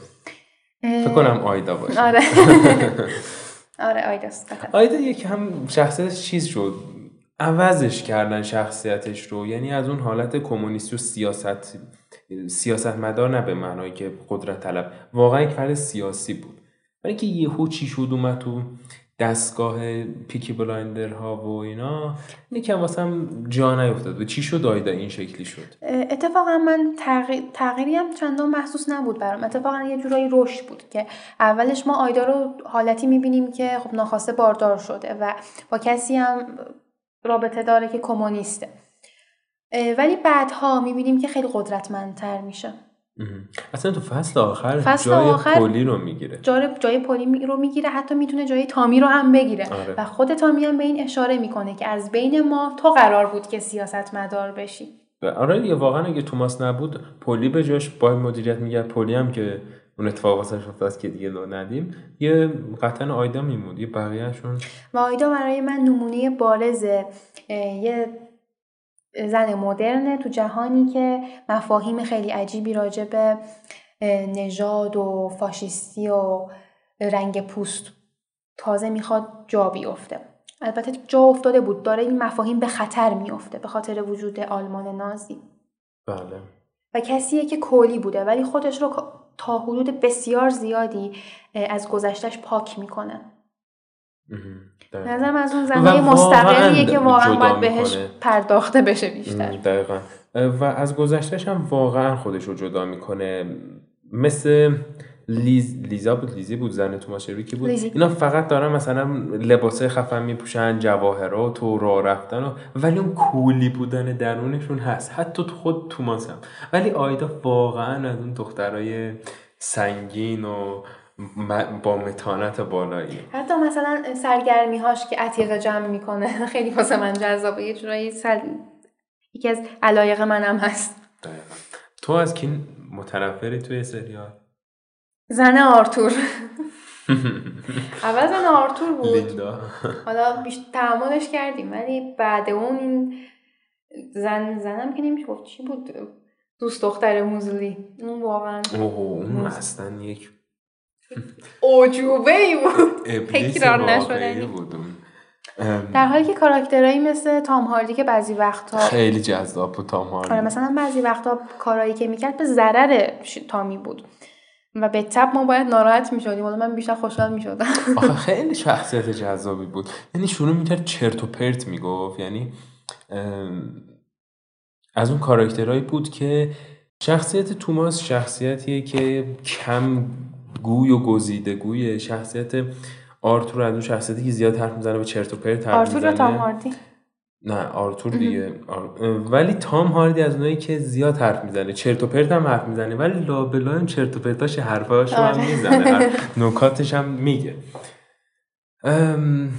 فکر کنم آیدا باشه. آره آره آیداست. آیدا یک هم شخصیتش چیز شد، عوضش کردن شخصیتش رو، یعنی از اون حالت کمونیست و سیاست سیاستمدار نه به معنای که قدرت طلب، واقعا یک فرد سیاسی بود ولی که یهو چی شد اومد تو دستگاه پیکی بلایندرها و اینا، اینه که واسه هم جا نیفتاد و چی شد آیدا این شکلی شد. اتفاقا من تغییر تغییری هم چندان محسوس نبود برام، اتفاقا یه جورایی رشد بود که اولش ما آیدا رو حالتی میبینیم که خب ناخواسته باردار شده و با کسی هم رابطه داره که کمونیسته، ولی بعدها میبینیم که خیلی قدرتمندتر میشه. اصلا تو فصل آخر فصل جای آخر پولی رو میگیره، جای جای پولی رو میگیره، حتی میتونه جای تامی رو هم بگیره. آره. و خود تامی هم به این اشاره میکنه که از بین ما تو قرار بود که سیاستمدار بشی. آره دیگه، واقعا اگه توماس نبود پولی به جاش با مدیریت میگرد. پولی هم که اون اتفاق واسش افتاد که دیگه لو ندیم، یه قطعا آیدا میموند، یه بقیه‌شون. و آیدا برای من نمونه بارز یه زن مدرنه تو جهانی که مفاهیم خیلی عجیبی راجع به نژاد و فاشیستی و رنگ پوست تازه میخواد جا بیفته. البته جا افتاده بود، داره این مفاهیم به خطر میفته به خاطر وجود آلمان نازی. بله. و کسیه که کلی بوده ولی خودش رو تا حدود بسیار زیادی از گذشتش پاک میکنه. نظرم از اون زنهای مستقلیه که واقعا باید بهش پرداخته بشه بیشتر. دقیقا. و از گذشتهش هم واقعا خودش رو جدا میکنه، مثل لیز... لیزا بود لیزی بود زن توماس شلبی که بود لیزی. اینا فقط دارن مثلا لباسای خفن میپوشن، جواهرات و راه رفتن و... ولی اون کولی بودن درونشون هست، حتی تو خود توماس هم. ولی آیدا واقعا از اون دخترای سنگین و با متانت بالایی، حتی مثلا سرگرمی‌هاش که عتیقه جمع میکنه خیلی واسه من جذابه، یه جورایی سل... یکی از علایق منم هست. دقیقا. تو از کی متنفری توی سریال؟ زن آرتور. اول زن آرتور بود لیندا. حالا تعاملش کردیم ولی بعد اون این زن زنم که نمیشه گفت چی بود، دوست دختر موزلی، اون واقعا اون اصلا یک عجوبه‌ای بود، تکرار نشدنی بود. در حالی که کاراکترایی مثل تام هاردی که بعضی وقتا خیلی جذاب بود، تام هاردی مثلا بعضی وقتا کارایی که میکرد به ضرر تامی بود و به تپ ما باید ناراحت میشدیم، ولی من بیشتر خوشحال میشدم. آخه خیلی شخصیت جذابی بود، یعنی شروع میکرد چرت و پرت میگفت، یعنی از اون کاراکترایی بود که شخصیت توماس شخصیتیه که کم گوی و گزیده گویه، شخصیت آرتور از اون شخصیتی که زیاد حرف میزنه به چرت و پرت حرف میزنه. آرتور و تام هاردی؟ نه آرتور دیگه آر... ولی تام هاردی از اونایی که زیاد حرف میزنه، چرت و پرت هم حرف میزنه ولی لابلای اون چرت و پرتاش حرفاشو هم میزنه، نکاتش هم میگه. ام...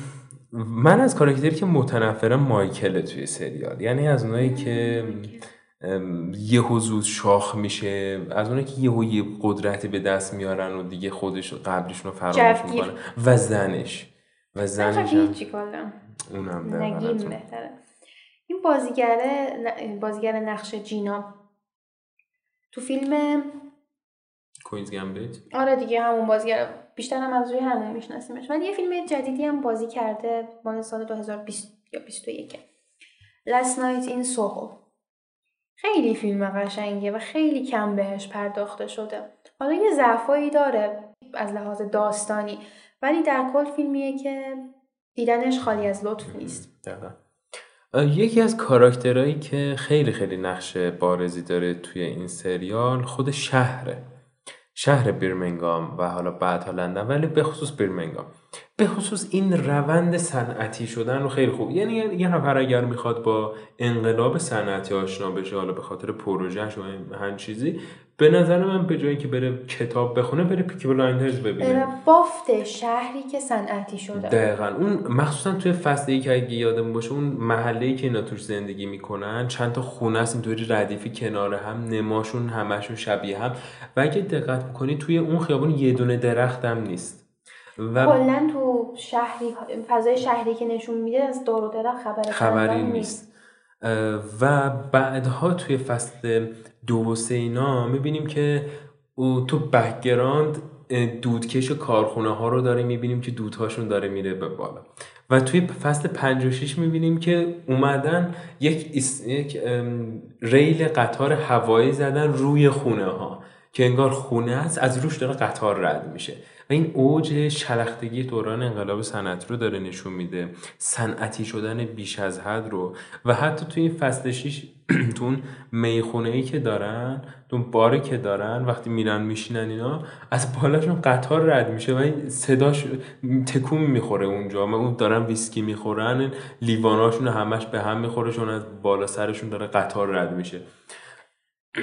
من از کاراکتری که متنفرم مایکل توی سریال، یعنی از اونایی که یهو زود شاخ میشه، از اونه که یهو یه قدرتی به دست میارن و دیگه خودش قبلشون رو فراموش میکنه. و زنش و زنش هم اونم نگیم بهتره. این بازیگر بازیگر نقش جینا تو فیلم کوینز گامبیت آره دیگه همون بازیگر بیشتر هم از روی همون میشناسیمش. ولی یه فیلم جدیدی هم بازی کرده مال سال دو هزار و بیست یا بیست و یک Last Night in Soho. خیلی فیلم قشنگه و خیلی کم بهش پرداخته شده. حالا یه ضعفایی داره از لحاظ داستانی ولی در کل فیلمیه که دیدنش خالی از لطف نیست. دقیقاً. یکی از کاراکترهایی که خیلی خیلی نقش بارزی داره توی این سریال خود شهره. شهر بیرمنگام و حالا بعدها لندن، ولی به خصوص بیرمنگام. به خصوص این روند صنعتی شدن رو خیلی خوب. یعنی یه نفر اگر میخواد با انقلاب صنعتی آشنا بشه، حالا به خاطر پروژه‌اش و هر چیزی، به نظر من به جایی که بره کتاب بخونه، بره پیکی بلایندرز ببینه. بافت شهری که صنعتی شده. دقیقاً. اون مخصوصا توی فصلی که اگه یادم باشه اون محله‌ای که اینا توش زندگی میکنن، چند تا خونه است اینطوری ردیفی کنار هم، نماشون همشون شبیه هم. و اگه دقت بکنی توی اون خیابون یه دونه درخت هم نیست. و کلا تو شهری فضای شهری که نشون میده از دور و در خبر خبری نیست. و بعدها توی فصل دو و سه اینا میبینیم که تو بک‌گراند دودکش کارخونه ها رو داره میبینیم که دودهاشون داره میره به بالا. و توی فصل پنج و شش میبینیم که اومدن یک, اس... یک ریل قطار هوایی زدن روی خونه ها که انگار خونه است از روش داره قطار رد میشه. و این اوج شلختگی دوران انقلاب صنعتی رو داره نشون میده، صنعتی شدن بیش از حد رو. و حتی توی این فصل شش تو اون میخونه‌ای که دارن، تو باری که دارن، وقتی میرن میشینن اینا، از بالاشون قطار رد میشه و این صداش تکون میخوره اونجا. اون دارن ویسکی میخورن، لیواناشون همش به هم میخوره چون از بالا سرشون داره قطار رد میشه.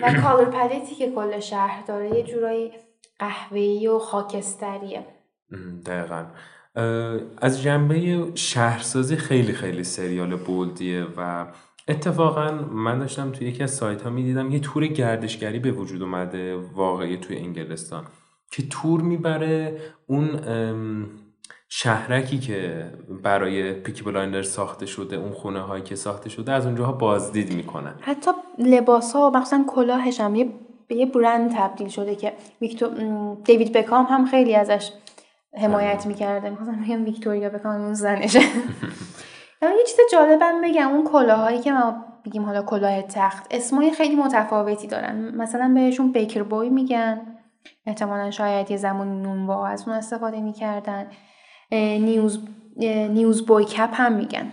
و کالر پلیتی که کل شهر داره یه جورایی قهوه‌ای و خاکستریه. دقیقاً. از جنبه شهرسازی خیلی خیلی سریال بولدیه. و اتفاقاً من داشتم توی یکی از سایت‌ها می‌دیدم یه تور گردشگری به وجود اومده واقعی توی انگلستان که تور میبره اون شهرکی که برای پیکی بلایندر ساخته شده، اون خونه هایی که ساخته شده، از اونجاها بازدید میکنن. حتی لباس ها و مثلا کلاهش هم یه به یه برند تبدیل شده که ویکتور... دیوید بکام هم خیلی ازش حمایت میکرده. میخواستم بگم ویکتوریا بکام اون زنشه. یه چیز جالبم بگم، اون کلاهایی که ما بگیم حالا کلاه تخت، اسمای خیلی متفاوتی دارن. مثلا بهشون بیکر بوی میگن، احتمالاً شاید یه زمان نونوا از اون استفاده میکردن. نیوز نیوز بوی کپ هم میگن.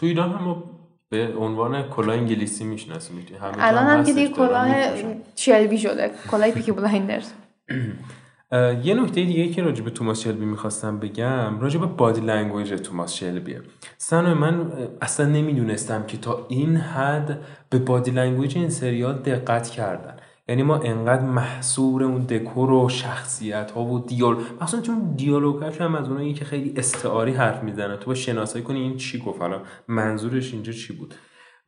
تو ایران هم ما به عنوان کلاه انگلیسی میشناسیم. الان هم که دیگه کلاه چلبی شده، کلاه پیکی بلایندرز. یه نکته دیگه که راجع به توماس شلبی میخواستم بگم راجع به بادی لنگویج توماس شلبیه. سن من اصلا نمیدونستم که تا این حد به بادی لنگویج این سریال دقت کردن. یعنی ما انقدر محصور اون دکور و شخصیت ها و دیالوگ، مثلا چون دیالوگاش هم از اونایی که خیلی استعاری حرف میزنه، تو با شناسایی کنی این چی گفت، الان منظورش اینجا چی بود.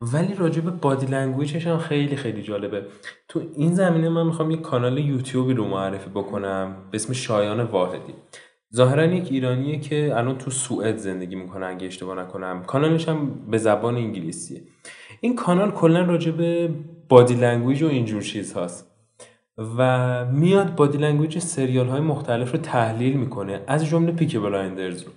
ولی راجع به بادی لنگویجش هم خیلی خیلی جالبه. تو این زمینه من میخوام یک کانال یوتیوبی رو معرفی بکنم به اسم شایان واحدی. ظاهرا یک ایرانیه که الان تو سوئد زندگی میکنه اگه اشتباه نکنم. کانالش هم به زبان انگلیسیه. این کانال کلا راجع به بادی لنگویج و اینجور چیز هاست و میاد بادی لنگویج سریال های مختلف رو تحلیل میکنه، از جمله پیکی بلایندرز رو.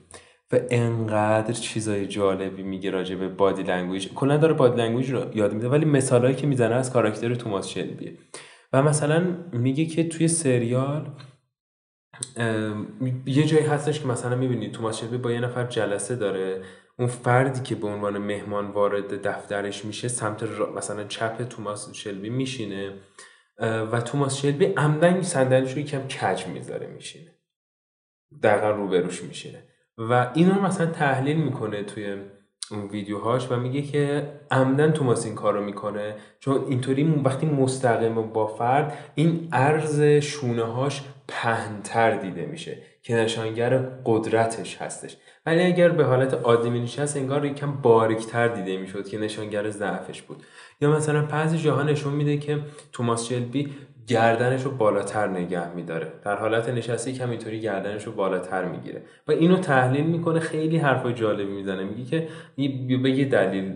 و انقدر چیزای جالبی میگه راجع به بادی لنگویج. کلا داره بادی لنگویج رو یاد میده ولی مثالایی که میزنه از کاراکتر توماس شلبیه. و مثلا میگه که توی سریال یه جایی هستش که مثلا میبینی توماس شلبی با یه نفر جلسه داره، اون فردی که به عنوان مهمان وارد دفترش میشه سمت را... مثلا چپ توماس شلبی میشینه و توماس شلبی عمدن صندلیش رو یکم کج میذاره میشینه، دقیقا روبروش میشینه. و اینو مثلا تحلیل میکنه توی اون ویدیوهاش و میگه که عمدن توماس این کارو میکنه چون اینطوری وقتی مستقیم با فرد این عرض شونه‌هاش پهن‌تر دیده میشه که نشانگر قدرتش هستش، ولی اگر به حالت عادی می‌نشست انگار یکم باریک‌تر دیده میشد که نشانگر ضعفش بود. یا مثلا بعضی جاها نشون میده که توماس شلبی گردنش رو بالاتر نگه می‌داره، در حالت نشستی کم اینطوری گردنش رو بالاتر میگیره و اینو تحلیل میکنه. خیلی حرفای جالبی میزنه. میگه که به یه دلیل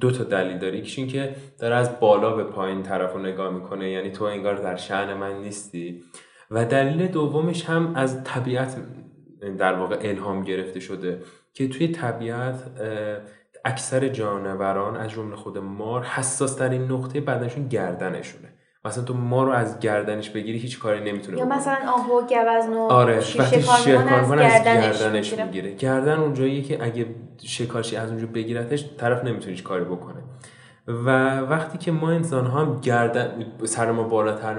دو تا دلیل داره. یکیش این که داره از بالا به پایین طرفو نگاه میکنه، یعنی تو انگار در شأن من نیستی. و دلیل دومش هم از طبیعت در واقع الهام گرفته شده که توی طبیعت اکثر جانوران از جمله خود مار حساس ترین نقطه بدنشون گردنشونه. مثلا تو مار رو از گردنش بگیری هیچ کاری نمیتونه یا بگیره. مثلا آهو گوزن و آره، شکارمان از, از گردنش میگیره. گردن اونجاییه که اگه شکارچی از اونجا بگیرتش طرف نمیتونه هیچ کاری بکنه. و وقتی که ما انسان ها هم گردن سر ما بالاتر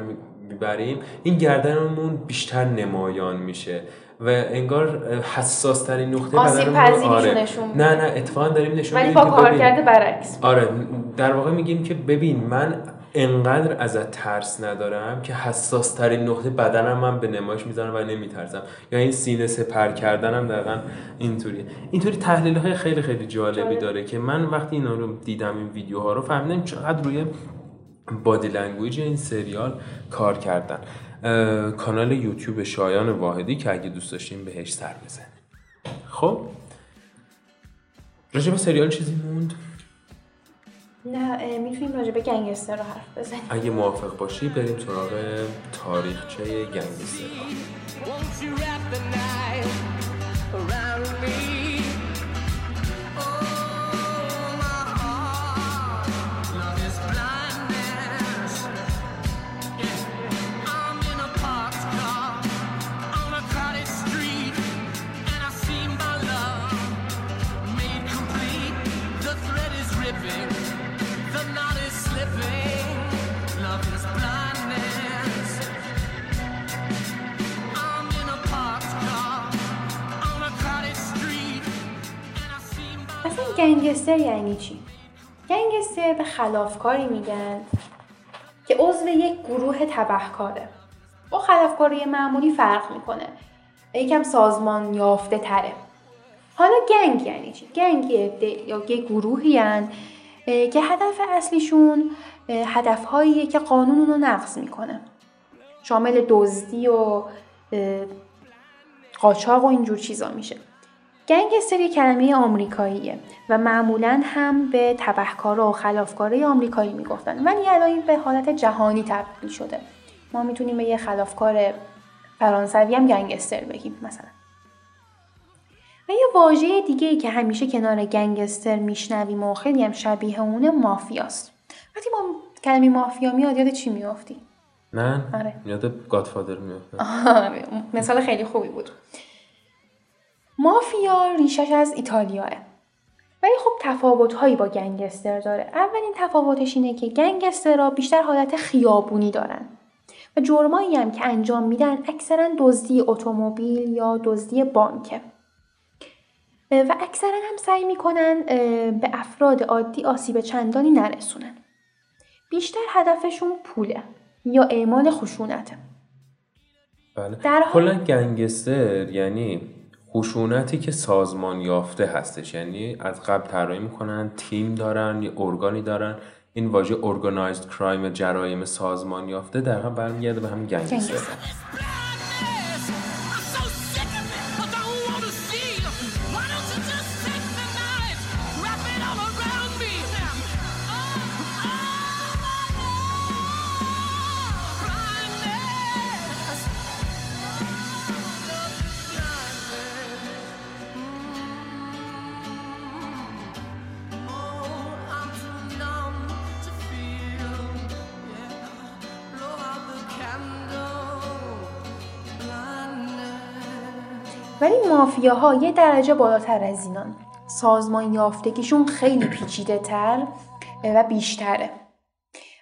میبریم، این گردنمون بیشتر نمایان میشه و انگار حساس ترین نقطه بدنمون آره نشون میده. نه نه اتفاقا داریم نشون میدیم ولی با کار کرده برعکس. آره در واقع میگیم که ببین من انقدر ازت ترس ندارم که حساس ترین نقطه بدنم من به نمایش میذارم و نمیترسم. یا این سینه سپر کردنم دقیقاً اینطوریه. اینطوری تحلیل های خیلی خیلی جالبی جالب. داره که من وقتی اینا رو دیدم این ویدیوها رو فهمیدم چقدر روی بادی لنگویج این سریال کار کردن. کانال یوتیوب شایان واحدی که اگه دوست داشتین بهش سر بزنید. خب راجع به سریال چیزی موند؟ نه میتونیم راجع به گنگستر رو حرف بزنیم. اگه موافق باشی بریم سراغ تاریخچه گنگستر. گنگستر یعنی چی؟ گنگستر به خلافکاری میگن که عضو یک گروه تبهکاره. با خلافکاری معمولی فرق میکنه، یکم سازمان یافته تره. حالا گنگ یعنی چی؟ گنگ یا یک گروهی هن که هدف اصلیشون هدفهاییه که قانون رو نقض میکنه، شامل دزدی و قاچاق و اینجور چیزا میشه. گنگستر یک کلمه آمریکاییه و معمولاً هم به تبهکارا و خلافکارای آمریکایی میگفتن، ولی الان به حالت جهانی تبدیل شده. ما میتونیم به یه خلافکار فرانسوی هم گنگستر بگیم مثلا. و یه واژه دیگه‌ای که همیشه کنار گنگستر میشنویم و خیلی هم شبیه اونه مافیاست. وقتی ما کلمه مافیا میاد یاد چی میافتی؟ من آره. یاد گادفادر میافتم. مثال خیلی خوبی بود. مافیا ریشش از ایتالیاه، ولی خب تفاوت‌هایی با گنگستر داره. اولین تفاوتش اینه که گنگسترها بیشتر حالت خیابونی دارن و جرمایی هم که انجام میدن اکثرا دزدی اتومبیل یا دزدی بانکه و اکثرا هم سعی میکنن به افراد عادی آسیب چندانی نرسونن. بیشتر هدفشون پوله یا اعمال خشونته. بله. کلا گنگستر یعنی خشونتی که سازمان یافته هستش، یعنی از قبل طراحی میکنن، تیم دارن، یه ارگانی دارن. این واژه organized crime، جرایم سازمان یافته، دقیقا برمیگرده به هم گنگستر. ولی مافیاها یه درجه بالاتر از اینان. سازمان یافتگیشون خیلی پیچیده تر و بیشتره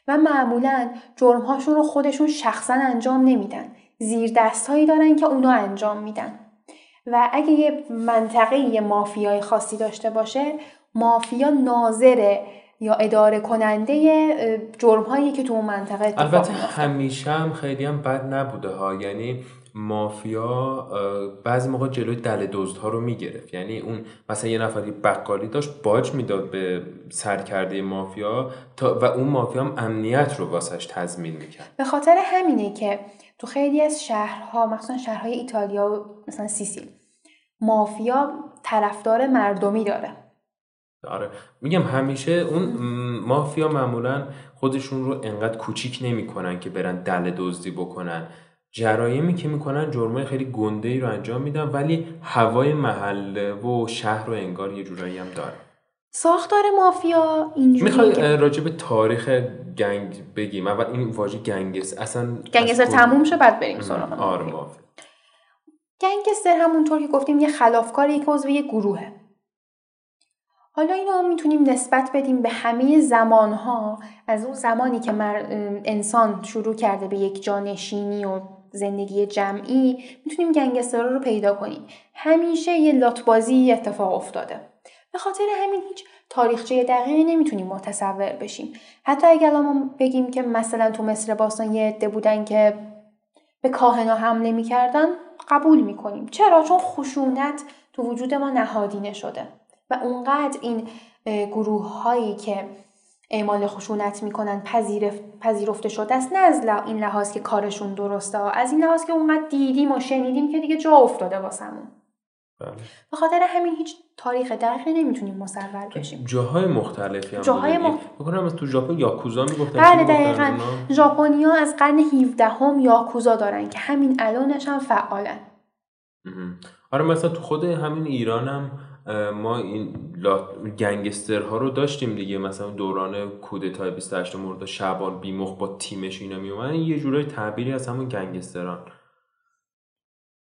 و معمولاً جرمهاشون رو خودشون شخصاً انجام نمیدن، زیر دستهایی دارن که اونا انجام میدن. و اگه یه منطقه یه مافیای خاصی داشته باشه، مافیا ناظر یا اداره کننده جرمهایی که تو اون منطقه اتفاق میفته. البته همیشه هم خیلی هم بد نبوده ها، یعنی مافیا بعضی موقع جلوی دل دزدها رو میگرفت. یعنی اون مثلا یه نفری بقالی داشت، باج میداد به سرکرده مافیا تا و اون مافیا هم امنیت رو واسش تضمین میکرد. به خاطر همینه که تو خیلی از شهرها، مثلا شهرهای ایتالیا و مثلا سیسیل، مافیا طرفدار مردمی داره. آره میگم همیشه اون مافیا معمولا خودشون رو انقدر کوچیک نمیکنن که برن دل دزدی بکنن. جرایمی که میکنن جرمای خیلی گنده‌ای رو انجام میدن، ولی هوای محله و شهر رو انگار یه جورایی هم داره. ساختار مافیا اینجوریه. میخوای راجع به تاریخ گنگ بگیم؟ اول این واژه گنگستر اصلا گنگستر تموم شه بعد بریم سراغ آره مافیا. گنگستر همونطور که گفتیم یه خلافکار، یک عضو یه گروهه. حالا اینو میتونیم نسبت بدیم به همه زمانها، از اون زمانی که انسان شروع کرده به یک جانشینی و زندگی جمعی میتونیم گنگسترها رو پیدا کنیم. همیشه یه لاتبازی اتفاق افتاده، به خاطر همین هیچ تاریخچه دقیقی نمیتونیم متصور بشیم. حتی اگر ما بگیم که مثلا تو مصر باستان یه عده بودن که به کاهنا حمله میکردن، قبول میکنیم. چرا؟ چون خشونت تو وجود ما نهادینه شده و اونقدر این گروه هایی که اعمال خشونت میکنن پذیرفته شده است، نه از این لحاظ که کارشون درسته، از این لحاظ که اونقدر دیدیم و شنیدیم که دیگه جا افتاده واسمون. به خاطر همین هیچ تاریخ دقیقی نمیتونیم مصور بشیم. جاهای مختلفی هم جاهای مخ... بکنم از تو ژاپن یاکوزا میگفتن. بله دقیقاً، ژاپنی‌ها از قرن هفدهم یاکوزا دارن که همین الانش هم فعالن. آره مثلا تو خود همین ایرانم هم ما این گنگسترها رو داشتیم دیگه، مثلا دوران کودتای بیست و هشت مرداد شعبان بیمخ با تیمش اینا میومدن، یه جورای تعبیری از همون گنگستران.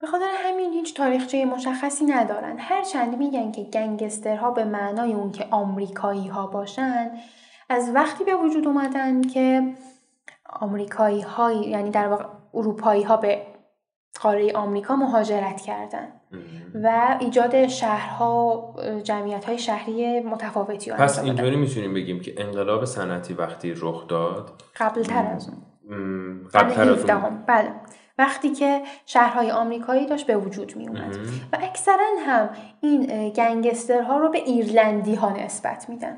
به خاطر همین هیچ تاریخچه مشخصی ندارن. هرچند میگن که گنگسترها به معنای اون که آمریکایی ها باشن از وقتی به وجود اومدن که آمریکایی ها، یعنی در واقع اروپایی ها به قاره آمریکا مهاجرت کردن و ایجاد شهرها، جمعیت های شهری متفاوتی. پس اینطوری میتونیم بگیم که انقلاب صنعتی وقتی رخ داد قبل تر از اون قبل تر از اون بله، وقتی که شهرهای آمریکایی داشت به وجود می اومد و اکثرا هم این گنگسترها رو به ایرلندی ها نسبت میدن،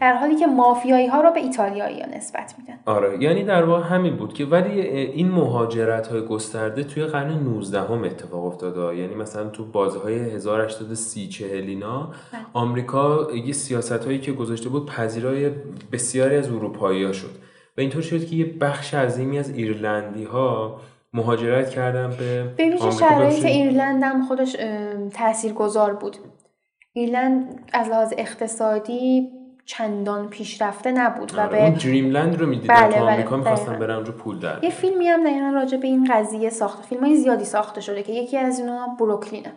در حالی که مافیایی ها رو به ایتالیایی ها نسبت میدن. آره یعنی در واقع همین بود که ولی این مهاجرت های گسترده توی قرن نوزدهم هم اتفاق افتاده. یعنی مثلا تو بازه های هزار و هشتصد و سی چهلینا آمریکا یه سیاست هایی که گذاشته بود پذیرای بسیاری از اروپایی ها شد و اینطور شد که یه بخش عظیمی از ایرلندی ها مهاجرت کردن به آمریکا. شرایط ایرلند هم خودش تاثیرگذار بود. ایرلند از لحاظ اقتصادی چندان پیشرفته نبود و به اون دریملند رو می‌دیدن بله، تا آمریکا بله، می‌خواستن برن اونجا پول در. یه فیلمی هم دقیقاً راجع به این قضیه ساخته، فیلمای زیادی ساخته شده که یکی از اونها بروکلینه.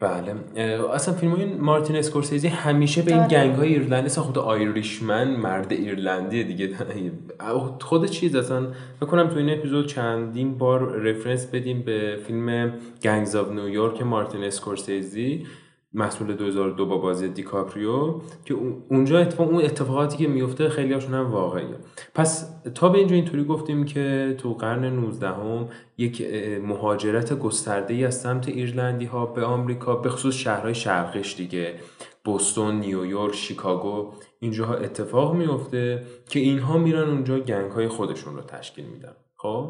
بله اصلا فیلم‌های مارتین اسکورسیزی همیشه به این گنگ‌های ایرلندی ساخته. آیریشمن مرد ایرلندی دیگه خود چیز. اصلا فکر کنم تو این اپیزود چندین بار رفرنس بدیم به فیلم گنگز آف نیویورک مارتین اسکورسیزی محصول دو هزار و دو با بازی دیکاپریو، که اونجا اتفاق اون اتفاقاتی که میفته خیلی هاشون هم واقعیه. پس تا به اینجا اینطوری گفتیم که تو قرن نوزدهم هم یک مهاجرت گسترده‌ای از سمت ایرلندی ها به آمریکا، به خصوص شهرهای شرقش دیگه، بوستون، نیویورک، شیکاگو، اینجاها اتفاق میفته که اینها میرن اونجا گنگ های خودشون رو تشکیل میدن. خب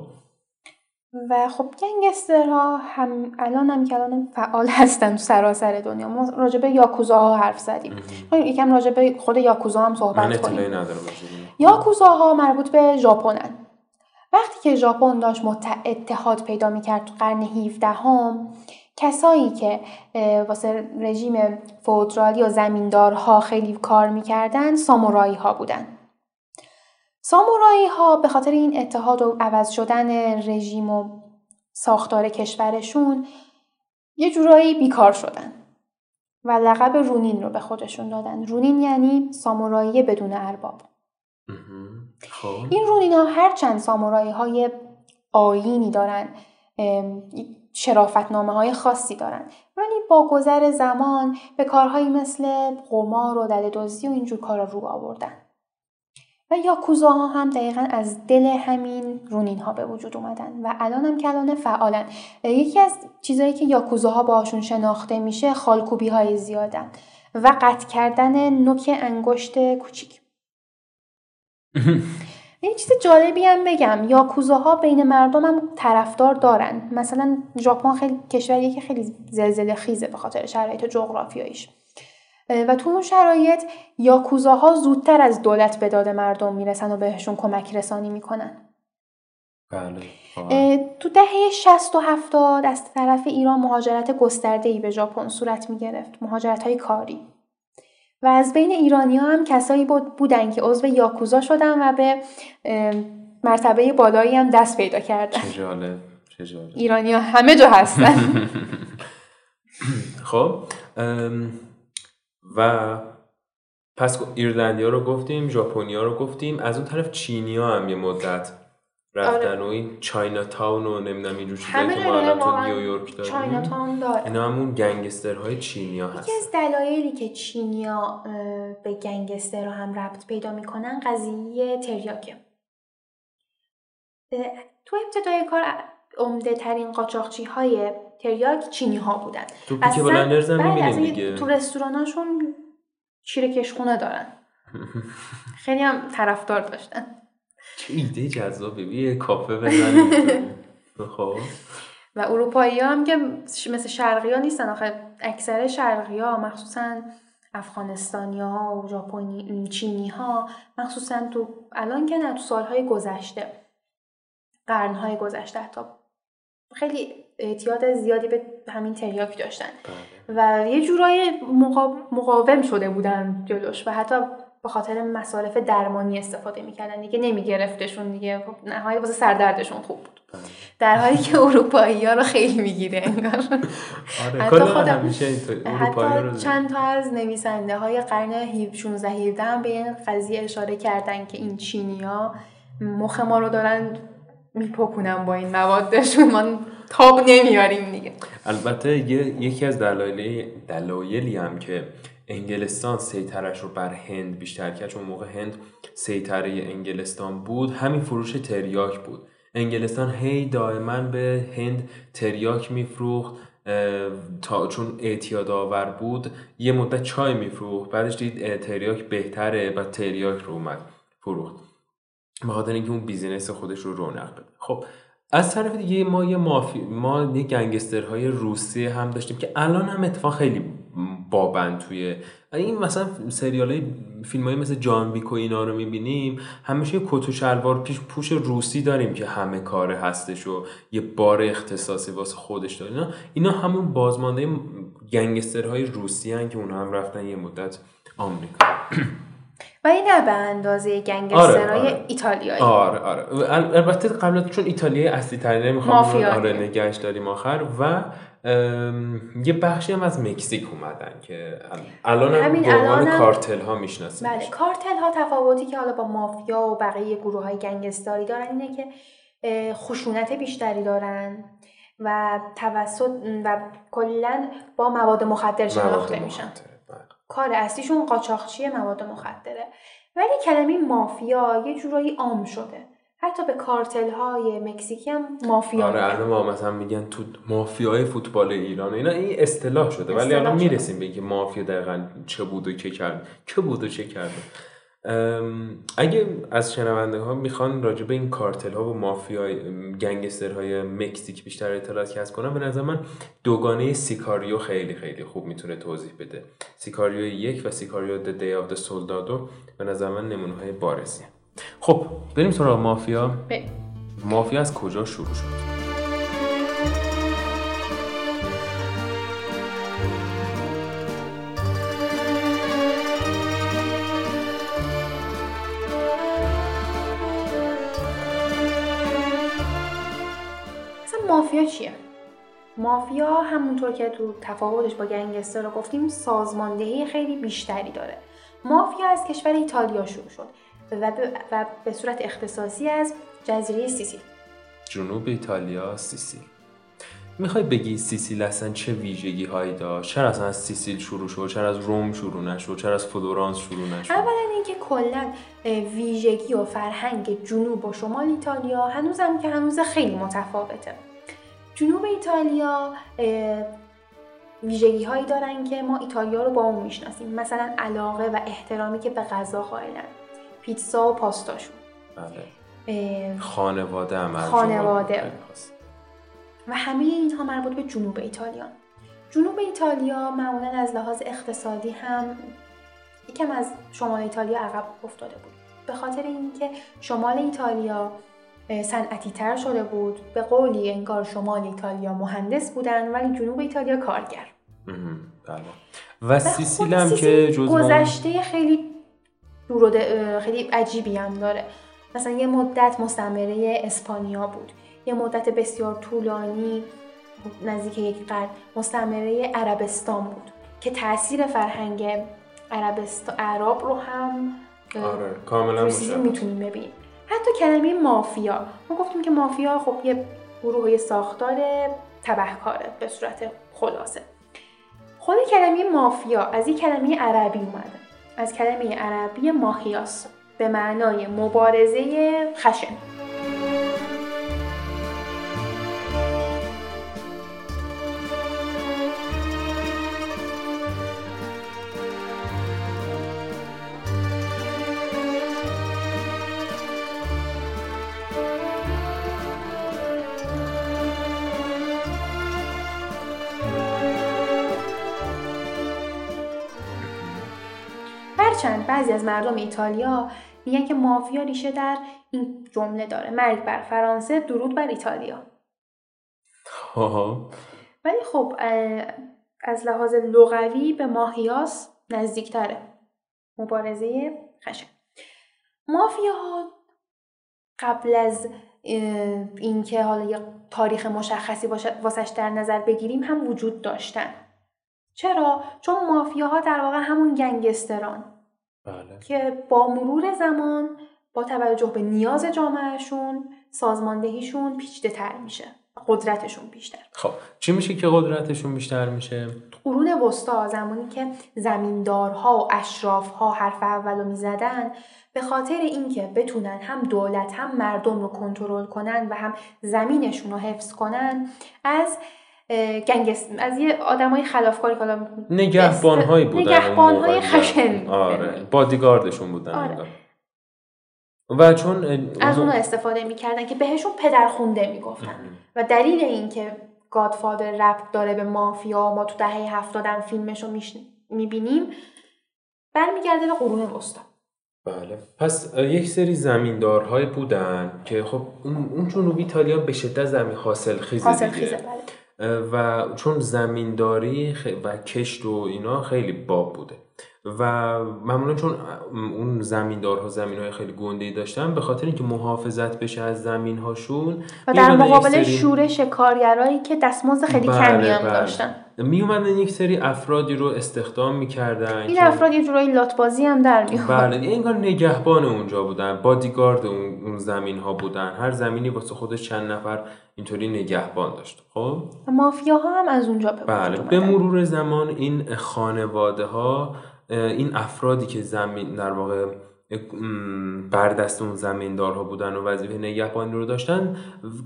و خب گنگسترها هم الان هم که الان فعال هستن تو سراسر دنیا. ما راجع به یاکوزاها حرف زدیم، یکم راجع به خود یاکوزا هم صحبت کنیم. یاکوزاها مربوط به ژاپنن. وقتی که ژاپن داشت اتحاد پیدا می‌کرد تو قرن هفدهم، کسایی که واسه رژیم فئودالی و زمیندارها خیلی کار می‌کردن سامورایی ها بودن. سامورایی ها به خاطر این اتحاد و عوض شدن رژیم و ساختار کشورشون یه جورایی بیکار شدن و لقب رونین رو به خودشون دادن. رونین یعنی سامورایی بدون ارباب. این رونین ها هرچند سامورایی های آیینی دارن، شرافتنامه های خاصی دارن، ولی با گذر زمان به کارهایی مثل قمار و دل دزدی و اینجور کارا رو آوردن و یاکوزاها هم دقیقاً از دل همین رونین ها به وجود اومدن و الان هم که الان فعالن. یکی از چیزایی که یاکوزاها باهاشون شناخته میشه خالکوبی های زیادن و قطع کردن نوک انگشت کوچیک. یه چیز جالبی هم بگم، یاکوزاها بین مردم هم طرفدار دارن. مثلا ژاپن خیلی کشوریه که خیلی زلزله خیزه به خاطر شرایط جغرافیاییش و تو اون شرایط یاکوزاها زودتر از دولت به داد مردم میرسن و بهشون کمک رسانی میکنن. بله. تو دهه شصت و هفتاد از طرف ایران مهاجرت گسترده‌ای به ژاپن صورت می‌گرفت، مهاجرت‌های کاری. و از بین ایرانی‌ها هم کسایی بودن که عضو یاکوزا شدن و به مرتبه بالایی هم دست پیدا کردن. چه جالب، چه جالب. ایرانی‌ها همه جا هستن. خب و پس ایرلندی‌ها رو گفتیم، ژاپنی‌ها رو گفتیم، از اون طرف چینی‌ها هم یه مدت رفتن و این چاینا تاون و نمیدونم اینجور چیزایی که ما الان تو نیویورک داریم چاینا تاون داره. اینا همون گنگسترهای چینیا هست. یکی از دلایلی که چینیا به گنگسترها هم ربط پیدا میکنن قضیه تریاکه. تو ابتدای کار عمده ترین قاچاقچی های تریاک چینی ها بودن. تو پیک بلندرز هم میبینیم دیگه، تو رستوراناشون شیر کشخونه دارن. خیلی هم طرفدار داشتن. چه ایده جذابه، یه کافه بزنیم. خب و اروپایی ها هم که مثل شرقی ها نیستن، آخه اکثر شرقی ها مخصوصا افغانستانی ها و ژاپنی چینی ها مخصوصا تو الان که نه، تو سالهای گذشته، قرنهای گذشته حتی خیلی اعتیاد زیادی به همین تریاک داشتن و یه جورای مقاوم شده بودن جلوش و حتی به خاطر مصارف درمانی استفاده میکردن دیگه، نمیگرفتشون دیگه، نهایت واسه سردردشون خوب بود. در حالی که اروپایی ها رو خیلی میگیره انگار. آره کلا همیشه اینطوری اروپایی ها رو. چند تا از نویسنده های قرن شانزده هفده هم به این قضیه اشاره کردن که این چینی ها مخ ما رو دارن میپکنن با این موادشون، ما تاب نمیاریم دیگه. البته یکی از دلایل دلایلی هم که انگلستان سیطرش رو بر هند بیشتر کرد، چون موقع هند سیطره انگلستان بود، همین فروش تریاک بود. انگلستان هی دائما به هند تریاک میفروخت تا چون اعتیادآور بود. یه مدت چای میفروخت، بعدش دید تریاک بهتره و تریاک رو اومد فروخت، به خاطر اینکه اون بیزینس خودش رو رونق بده. خب از طرف دیگه ما یه مافی ما یه گنگسترهای روسی هم داشتیم که الان هم اتفاق خیلی بابند توی این، مثلا سریالای فیلمایی مثل جان ویک و اینا رو می‌بینیم، همیشه کت و شلوار پیش پوش روسی داریم که همه کاره هستش و یه بار اختصاصی واسه خودش داره. اینا اینا همون بازمانده گنگسترهای روسی ان که اونها هم رفتن یه مدت آمریکا. ولی نه به اندازه گنگسترهای آره، آره. ایتالیایی. آره آره البته قبلا چون ایتالیای اصلی ترینه میخوام آره نگهش داریم آخر و یه بخشی هم از مکزیک اومدن که الان هم به عنوان کارتل ها میشناسیم. بله کارتل ها تفاوتی که حالا با مافیا و بقیه گروه های گنگستری دارن اینه که خشونت بیشتری دارن و توسط و کلن با مواد مخدر شناخته میشن. کار اصلیشون قاچاقچی مواد مخدره. ولی کلمه مافیا یه جورایی عام شده، حتی به کارتل های مکزیکی هم مافیا. آره الان ما مثلا میگن تو مافیای فوتبال ایران اینا، این اصطلاح شده ولی الان میرسیم به اینکه مافیا دقیقاً چه بود و چه کرد، چه بود و چه کرد. اگه از شنونده ها میخوان راجع به این کارتل ها و مافیا گنگستر های مکزیک بیشتر اطلاعات کسب کنن، به نظر من دوگانه سیکاریو خیلی خیلی خوب میتونه توضیح بده. سیکاریو یک و سیکاریو د دی آف د سولدادو به نظر من نمونه های بارزی. خب بریم سراغ مافیا. بریم. مافیا از کجا شروع شد؟ مافیا چیه؟ مافیا همونطور که تو تفاوتش با گنگستر رو گفتیم سازماندهی خیلی بیشتری داره. مافیا از کشور ایتالیا شروع شد و به, و به صورت اختصاصی از جزیره سیسیل، جنوب ایتالیا. سیسیل میخوای بگی سیسیل اصلا چه ویژگی هایی داشت؟ چرا اصلا از سیسیل شروع شد؟ چرا از روم شروع نشد؟ چرا از فلورانس شروع نشد؟ اولا اینکه کلا ویژگی و فرهنگ جنوب و شمال ایتالیا هنوزم که هنوز خیلی متفاوته. جنوب ایتالیا ویژگی هایی دارن که ما ایتالیا رو با اون میشناسیم، مثلا علاقه و احترامی که به غذا قائلن، پیتزا و پاستاشون. بله. خانواده هم خانواده و همه اینها مربوط به جنوب ایتالیا. جنوب ایتالیا معمولاً از لحاظ اقتصادی هم یکم از شمال ایتالیا عقب افتاده بود، به خاطر اینکه شمال ایتالیا صنعتی تر شده بود. به قولی انگار شمال ایتالیا مهندس بودن ولی جنوب ایتالیا کارگر. بله. و سیسیل هم که گذشته خیلی دورود خیلی عجیبی هم داره. مثلا یه مدت مستعمره اسپانیا بود، یه مدت بسیار طولانی نزدیک یک قرن مستعمره عربستان بود که تأثیر فرهنگ عربستان عرب رو هم آره کاملا مشابه میتونیم ببینیم. حتی کلمه مافیا، ما گفتیم که مافیا خب یه گروه ساختار تبهکاره به صورت خلاصه. خود کلمه مافیا از این کلمه عربی اومده، از کلمه عربی ماهیاس به معنای مبارزه خشن. هرچند بعضی از مردم ایتالیا میگن که مافیا ریشه در این جمله داره: مرگ بر فرانسه، درود بر ایتالیا. آها. ولی خب از لحاظ لغوی به ماهیاس نزدیک تره، مبارزه خشن. مافیاها قبل از اینکه حالا یه تاریخ مشخصی واسش در نظر بگیریم هم وجود داشتن. چرا؟ چون مافیاها در واقع همون گنگستران بله. که با مرور زمان با توجه به نیاز جامعهشون سازماندهیشون پیچیده تر میشه، قدرتشون بیشتر. خب چی میشه که قدرتشون بیشتر میشه؟ قرون وسطا زمانی که زمیندارها و اشرافها حرف اولو میزدن، به خاطر اینکه بتونن هم دولت هم مردم رو کنترل کنن و هم زمینشون رو حفظ کنن، از گنگست از یه آدمای خلافکاری کلا نگهبان‌هایی بودن، نگهبان‌های خشن، آره بادیگاردشون بودن. آره. و چون از اون استفاده می‌کردن که بهشون پدرخونده میگفتن و دلیل این که گادفادر ربط داره به مافیا، ما تو دهه هفتاد هم فیلمشو می‌بینیم، برمیگرده به قرون وسطا. بله. پس یک سری زمیندارهای بودن که خب اون جنوب ایتالیا به شدت زمین حاصلخیزه. حاصلخیزه بله. و چون زمینداری و کشت و اینا خیلی باب بوده و معمولا چون اون زمیندارها زمین‌های خیلی گنده‌ای داشتن، به خاطر اینکه محافظت بشه از زمین‌هاشون و در مقابل شورش کارگرایی که دستمزد خیلی کمی هم داشتن، می اومدن یک سری افرادی رو استخدام می‌کردن. این افراد یه جورایی لاتبازی هم در میاد. بله، انگار نگهبان اونجا بودن، بادیگارد اون اون زمین‌ها بودن. هر زمینی واسه خودش چند نفر اینطوری نگهبان داشت. خب مافیاها هم از اونجا به بله. به مرور زمان این خانواده‌ها، این افرادی که زمین در واقع بر دست اون زمیندارها بودن و وظیفه نگهبانی رو داشتن،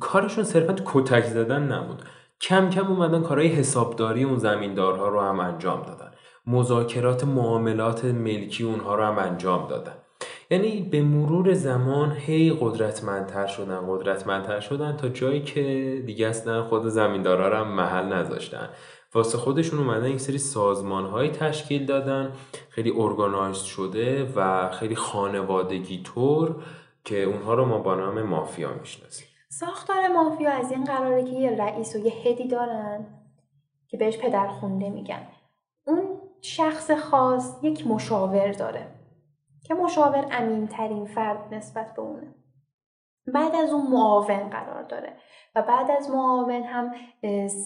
کارشون صرفاً کتک زدن نبود. کم کم اومدن کارهای حسابداری اون زمیندارها رو هم انجام دادن، مذاکرات معاملات ملکی اونها رو هم انجام دادن. یعنی به مرور زمان هی قدرتمندتر شدن قدرتمندتر شدن تا جایی که دیگه اصلا خود زمیندارها رو هم محل نذاشتن. واسه خودشون اومدن یک سری سازمان‌های تشکیل دادن، خیلی ارگانایزد شده و خیلی خانوادگی طور، که اونها رو ما با نام مافیا میشناسیم. ساختار مافیا از این قراره که یه رئیس و یه هدی دارن که بهش پدرخونده میگن. اون شخص خاص یک مشاور داره که مشاور امین‌ترین فرد نسبت به اونه. بعد از اون معاون قرار داره و بعد از معاون هم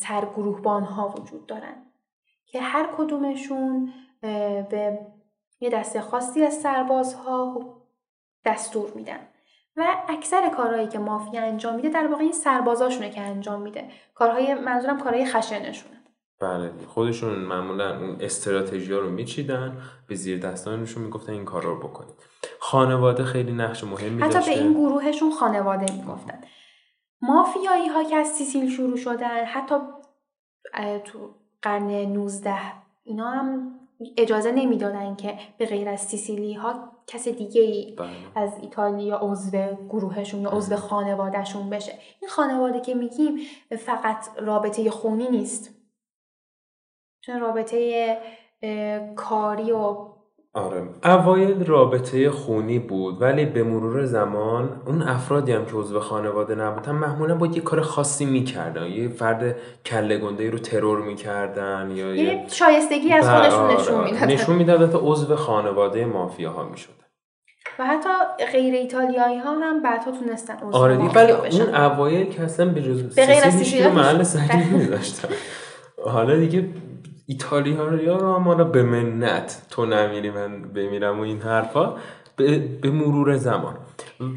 سرگروهبان‌ها وجود دارن که هر کدومشون به یه دسته خاصی از سربازها دستور میدن و اکثر کارهایی که مافیا انجام میده در واقع این سربازاشونه که انجام میده. کارهای منظورم کارهای خشنشونه. بله، خودشون معمولا اون استراتژی‌ها رو میچیدن، به زیر دستانشون میگفتن این کارا رو بکنید. خانواده خیلی نقش مهمی داشته. حتی به این گروهشون خانواده میگفتن. مافیایی ها که از سیسیل شروع شدن، حتی تو قرن نوزده اینا هم اجازه نمیدادن که به غیر از سیسیلی ها کس دیگه ای از ایتالیا عضو گروهشون یا عضو خانوادهشون بشه. این خانواده که میگیم فقط رابطه خونی نیست، چون رابطه کاری و آره اوایل رابطه خونی بود، ولی به مرور زمان اون افرادی هم که عضو خانواده نبودن معمولا باید یه کار خاصی میکردن، یه فرد کله گنده رو ترور میکردن یا یه شایستگی از خودشون نشون میدادن نشون میدادن تا عضو خانواده مافیاها میشدن. و حتی غیر ایتالیایی ها هم بعدها تونستن عضو آره دیگه، ولی اون اوایل که اصلا به جز سیسیلی محل سعی میذاشتن. حالا دیگه ایتالیایی ها رو یارو همانا به منت تو نمیری من بمیرم و این حرفا به, به مرور زمان.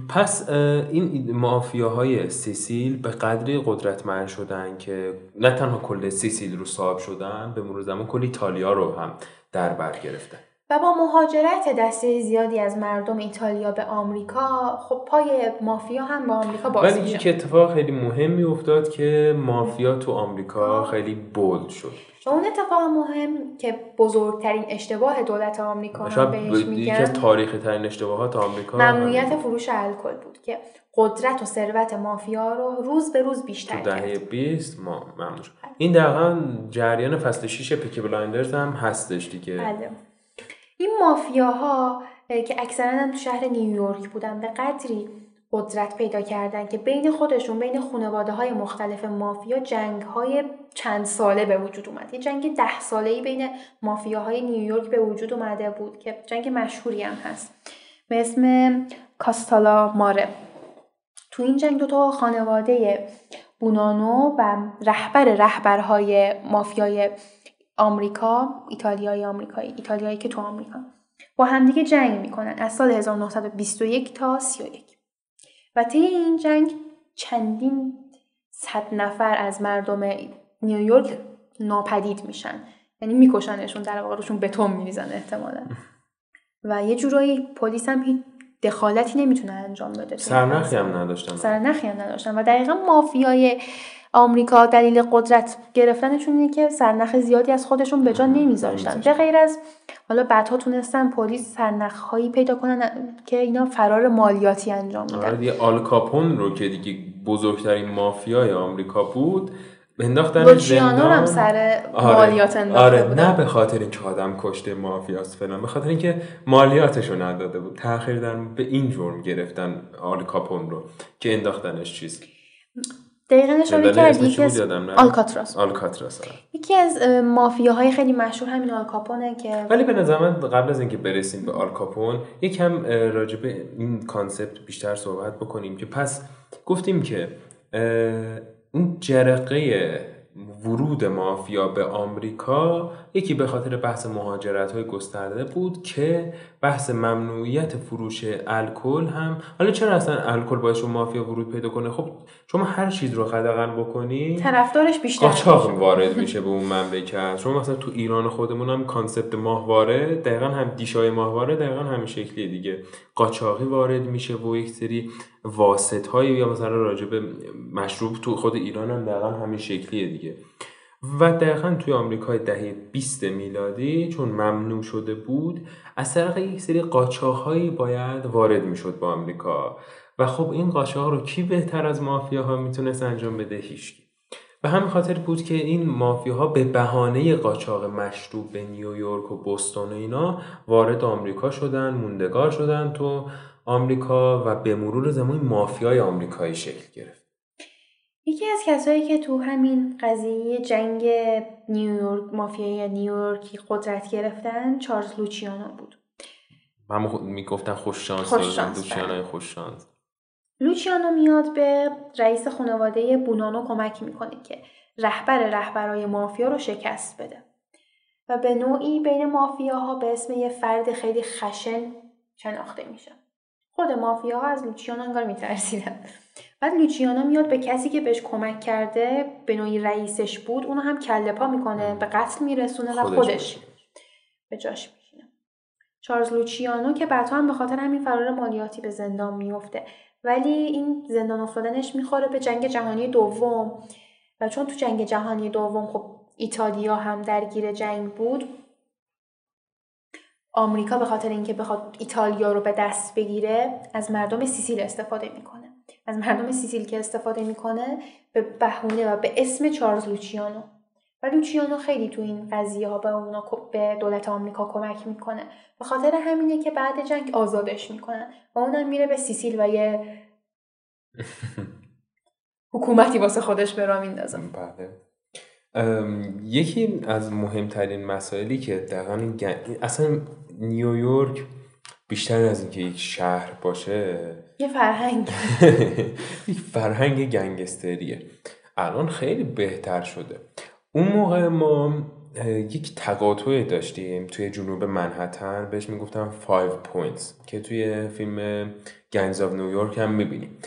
پس این مافیاهای سیسیل به قدری قدرتمند شدن که نه تنها کل سیسیل رو صاحب شدن، به مرور زمان کل ایتالیا رو هم در بر گرفتن. و با مهاجرت دسته زیادی از مردم ایتالیا به آمریکا، خب پای مافیا هم به آمریکا باز میشه. ولی یک اتفاق خیلی مهمی افتاد که مافیا تو آمریکا خیلی بولد شد. و اون اتفاق مهم که بزرگترین اشتباه دولت آمریکا رو بهش میگن، یکی از تاریخی ترین اشتباهات آمریکا، ممنوعیت فروش الکل بود که قدرت و ثروت مافیا رو روز به روز بیشتر کرد. دهه بیست ما ممنوع شد. این دقیقاً جریان فصل شش پیکی بلایندرز هم هستش دیگه. بله. این مافیاها که اکثرا هم تو شهر نیویورک بودن به قدری قدرت پیدا کردن که بین خودشون، بین خانواده‌های مختلف مافیا، جنگ‌های چند ساله به وجود اومد. یه جنگ ده ساله‌ای بین مافیاهای نیویورک به وجود اومده بود که جنگ مشهوری هم هست به اسم کاستالا ماره. تو این جنگ دوتا خانواده بونانو و رهبر رهبرهای مافیای آمریکا، ایتالیای آمریکایی، ایتالیایی که تو آمریکا، با همدیگه جنگ میکنن از سال هزار و نهصد و بیست و یک تا سی و یک. و طی این جنگ چندین صد نفر از مردم نیویورک ناپدید میشن، یعنی میکشنشون، در واقع روشون بتون میریزن احتمالاً. و یه جورایی پلیس هم هیچ دخالتی نمیتونه انجام بده، سرنخی هم نداشتن سرنخی هم نداشتن و دقیقاً مافیای آمریکا دلیل قدرت گرفتنشون اینه که سرنخ زیادی از خودشون به جا نمیذاشتن، به غیر از حالا بعدها تونستن پلیس سرنخ‌هایی پیدا کنن که اینا فرار مالیاتی انجام میدن. آره دیگه، آل کاپون رو که دیگه بزرگترین مافیای آمریکا بود انداختن زندان، هم سر مالیات انداخته. آره, آره. نه به خاطر اینکه آدم کشته مافیاست فلان، به خاطر اینکه مالیاتشو نداده بود، تأخیر دادن به این جرم گرفتن آل کاپون رو که انداختنش چیز دقیقاً اشاره کردی که آلکاتراس آلکاتراس یکی از مافیاهای خیلی مشهور همین آلکاپونه که، ولی به نظر من قبل از اینکه برسیم به آلکاپون یکم راجع به این کانسپت بیشتر صحبت بکنیم که پس گفتیم که اون جرقه ورود مافیا به آمریکا یکی به خاطر بحث مهاجرت‌های گسترده بود که بحث ممنوعیت فروش الکل هم، حالا چرا اصلا الکل باعث شد مافیا ورود پیدا کنه؟ خب شما هر چیز رو قدغن بکنی طرفدارش بیشتر قاچاق وارد میشه به اون مملکت. شما مثلا تو ایران خودمون هم کانسپت ماهواره دقیقاً هم دیشای ماهواره دقیقاً همین شکلیه دیگه، قاچاقی وارد میشه و یک سری واسطه‌های، یا مثلا راجب مشروب تو خود ایران هم دقیقاً همین شکلیه دیگه. و دقیقاً توی آمریکای دهه بیست میلادی چون ممنوع شده بود، از طریق یک سری قاچاق‌هایی باید وارد میشد با آمریکا و خب این قاچاق رو کی بهتر از مافیاها میتونست انجام بده؟ هیچکی. و همین خاطر بود که این مافیاها به بهانه قاچاق مشروب به نیویورک و بوستون و اینا وارد آمریکا شدن، موندگار شدن تو آمریکا و به مرور زمان مافیای آمریکایی شکل گرفت. یکی از کسایی که تو همین قضیه جنگ نیویورک، مافیای نیویورکی قدرت گرفتن، چارلز لوچیانو بود. من میگفتن خوش شانس، خوش شانس لوچیانو خوش شانس. لوچیانو میاد به رئیس خانواده بونانو کمک میکنه که رهبر رهبرای مافیا رو شکست بده و به نوعی بین مافیاها به اسم یه فرد خیلی خشن شناخته میشه. خود مافیاها از لوچیانو انگار میترسیدن. بعد لوچیانو میاد به کسی که بهش کمک کرده، به نوعی رئیسش بود، اونو هم کله پا میکنه، به قتل میرسونه و خودش به جاش میشینه. چارلز لوچیانو که بعدا هم به خاطر همین فرار مالیاتی به زندان میفته، ولی این زندان افتادنش میخوره به جنگ جهانی دوم و چون تو جنگ جهانی دوم خب ایتالیا هم درگیر جنگ بود، آمریکا به خاطر اینکه بخواد ایتالیا رو به دست بگیره از مردم سیسیل استفاده میکنه. از مردم سیسیل که استفاده میکنه به بهونه و به اسم چارلز لوچیانو و لوچیانو خیلی تو این قضیه ها به اونا به دولت آمریکا کمک میکنه. به خاطر همینه که بعد جنگ آزادش میکنن و اونم میره به سیسیل و یه حکومتی واسه خودش به راه میندازه. بله. یکی از مهمترین مسائلی که دقیقاً گن... اصلا نیویورک بیشتر از اینکه یک شهر باشه یه فرهنگ یک فرهنگ گنگستریه. الان خیلی بهتر شده. اون موقع ما یک تقاطعی داشتیم توی جنوب منهتن، بهش میگفتن فایو پوینتس که توی فیلم گنگز آف نیویورک هم میبینیم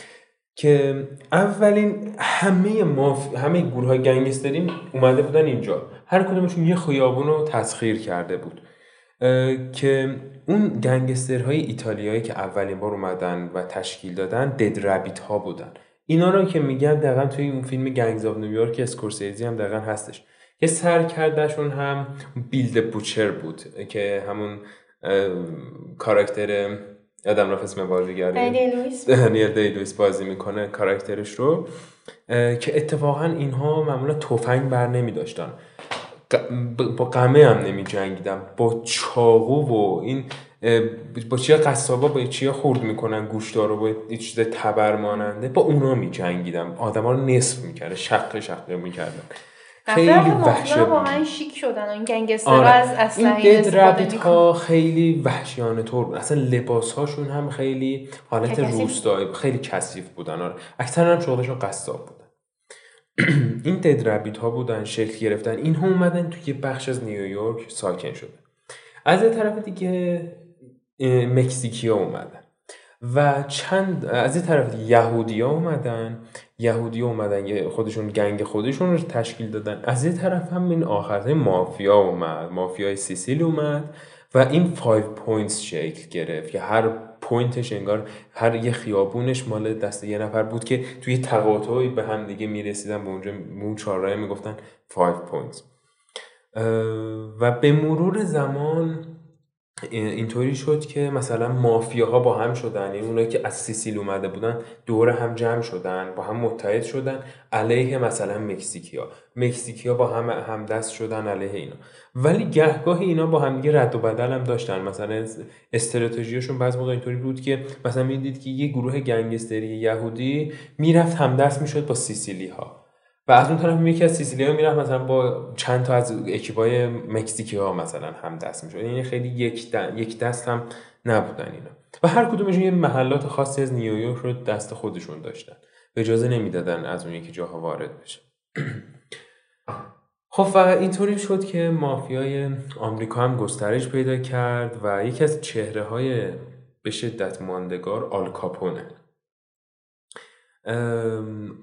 که اولین همه ماف... همه گروه‌های گنگستری اومده بودن اینجا، هر کدومشون یه خیابون رو تسخیر کرده بود که اون گنگسترهای ایتالیایی که اولین بار اومدن و تشکیل دادن دد رابیت ها بودن. اینا رو که میگم دقیقاً توی اون فیلم گنگز آف نیویورک اسکورسیزی هم دقیقاً هستش. یه سرکرده‌شون هم بیلد بوچر بود که همون کاراکتر آدم رفت اسم بازیگره دنیل دی لوئیس بازی میکنه کاراکترش رو، که اتفاقا اینها معمولا تفنگ بر نمی داشتن، با قمه هم نمی جنگیدن، با چاقو و این با چیا قصابا با چیا خورد میکنن گوشتارو با یه چیز تبر ماننده با اونا می جنگیدن، آدما رو نصف میکردن، شق شق میکردن. خیلی وحشیانه واقعا شیک شدن این گنگسترها. آره. از اصلا این دد رابیت ها خیلی وحشیانه طور بود. اصلا لباس هاشون هم خیلی حالت روستایی، خیلی کثیف بودن. آره. اکثرا هم شغلشون قصاب بودن. این دد رابیت ها بودن، شکل گرفتن، اینها اومدن توی بخش از نیویورک ساکن شدن. از این طرف دیگه مکزیکی‌ها اومدن و چند از این طرف یهودی‌ها اومدن، یهودی‌ها اومدن خودشون گنگ خودشون رو تشکیل دادن. از این طرف هم این آخرین مافیا اومد، مافیای سیسیل اومد و این فایو پوینتس شکل گرفت که هر پوینتش انگار هر یه خیابونش مال دست یه نفر بود که توی تقاطعی به هم دیگه میرسیدن، به اونجا به اون چهارراه میگفتن فایو پوینتس. و به مرور زمان اینطوری شد که مثلا مافیاها با هم شدن، یعنی اونایی که از سیسیل اومده بودن دور هم جمع شدن، با هم متحد شدن علیه مثلا مکزیکیا، مکزیکیا با هم همدست شدن علیه اینا. ولی گهگاه اینا با هم دیگه رد و بدل هم داشتن. مثلا استراتژیشون بعضی موقع اینطوری بود که مثلا می‌دید که یه گروه گنگستری یهودی میرفت همدست میشد با سیسیلی‌ها و از اون طرف یکی از سیسیلی‌ها میرفت مثلا با چند تا از اکیپای مکزیکی‌ها مثلا هم دست میشد. یعنی خیلی یک دست, یک دست هم نبودن اینا و هر کدومشون یه محلات خاصی از نیویورک رو دست خودشون داشتن و اجازه نمیدادن از اون یکی جاها وارد بشه. خب و اینطوری شد که مافیای آمریکا هم گسترش پیدا کرد و یکی از چهره‌های به شدت ماندگار آل کاپونه.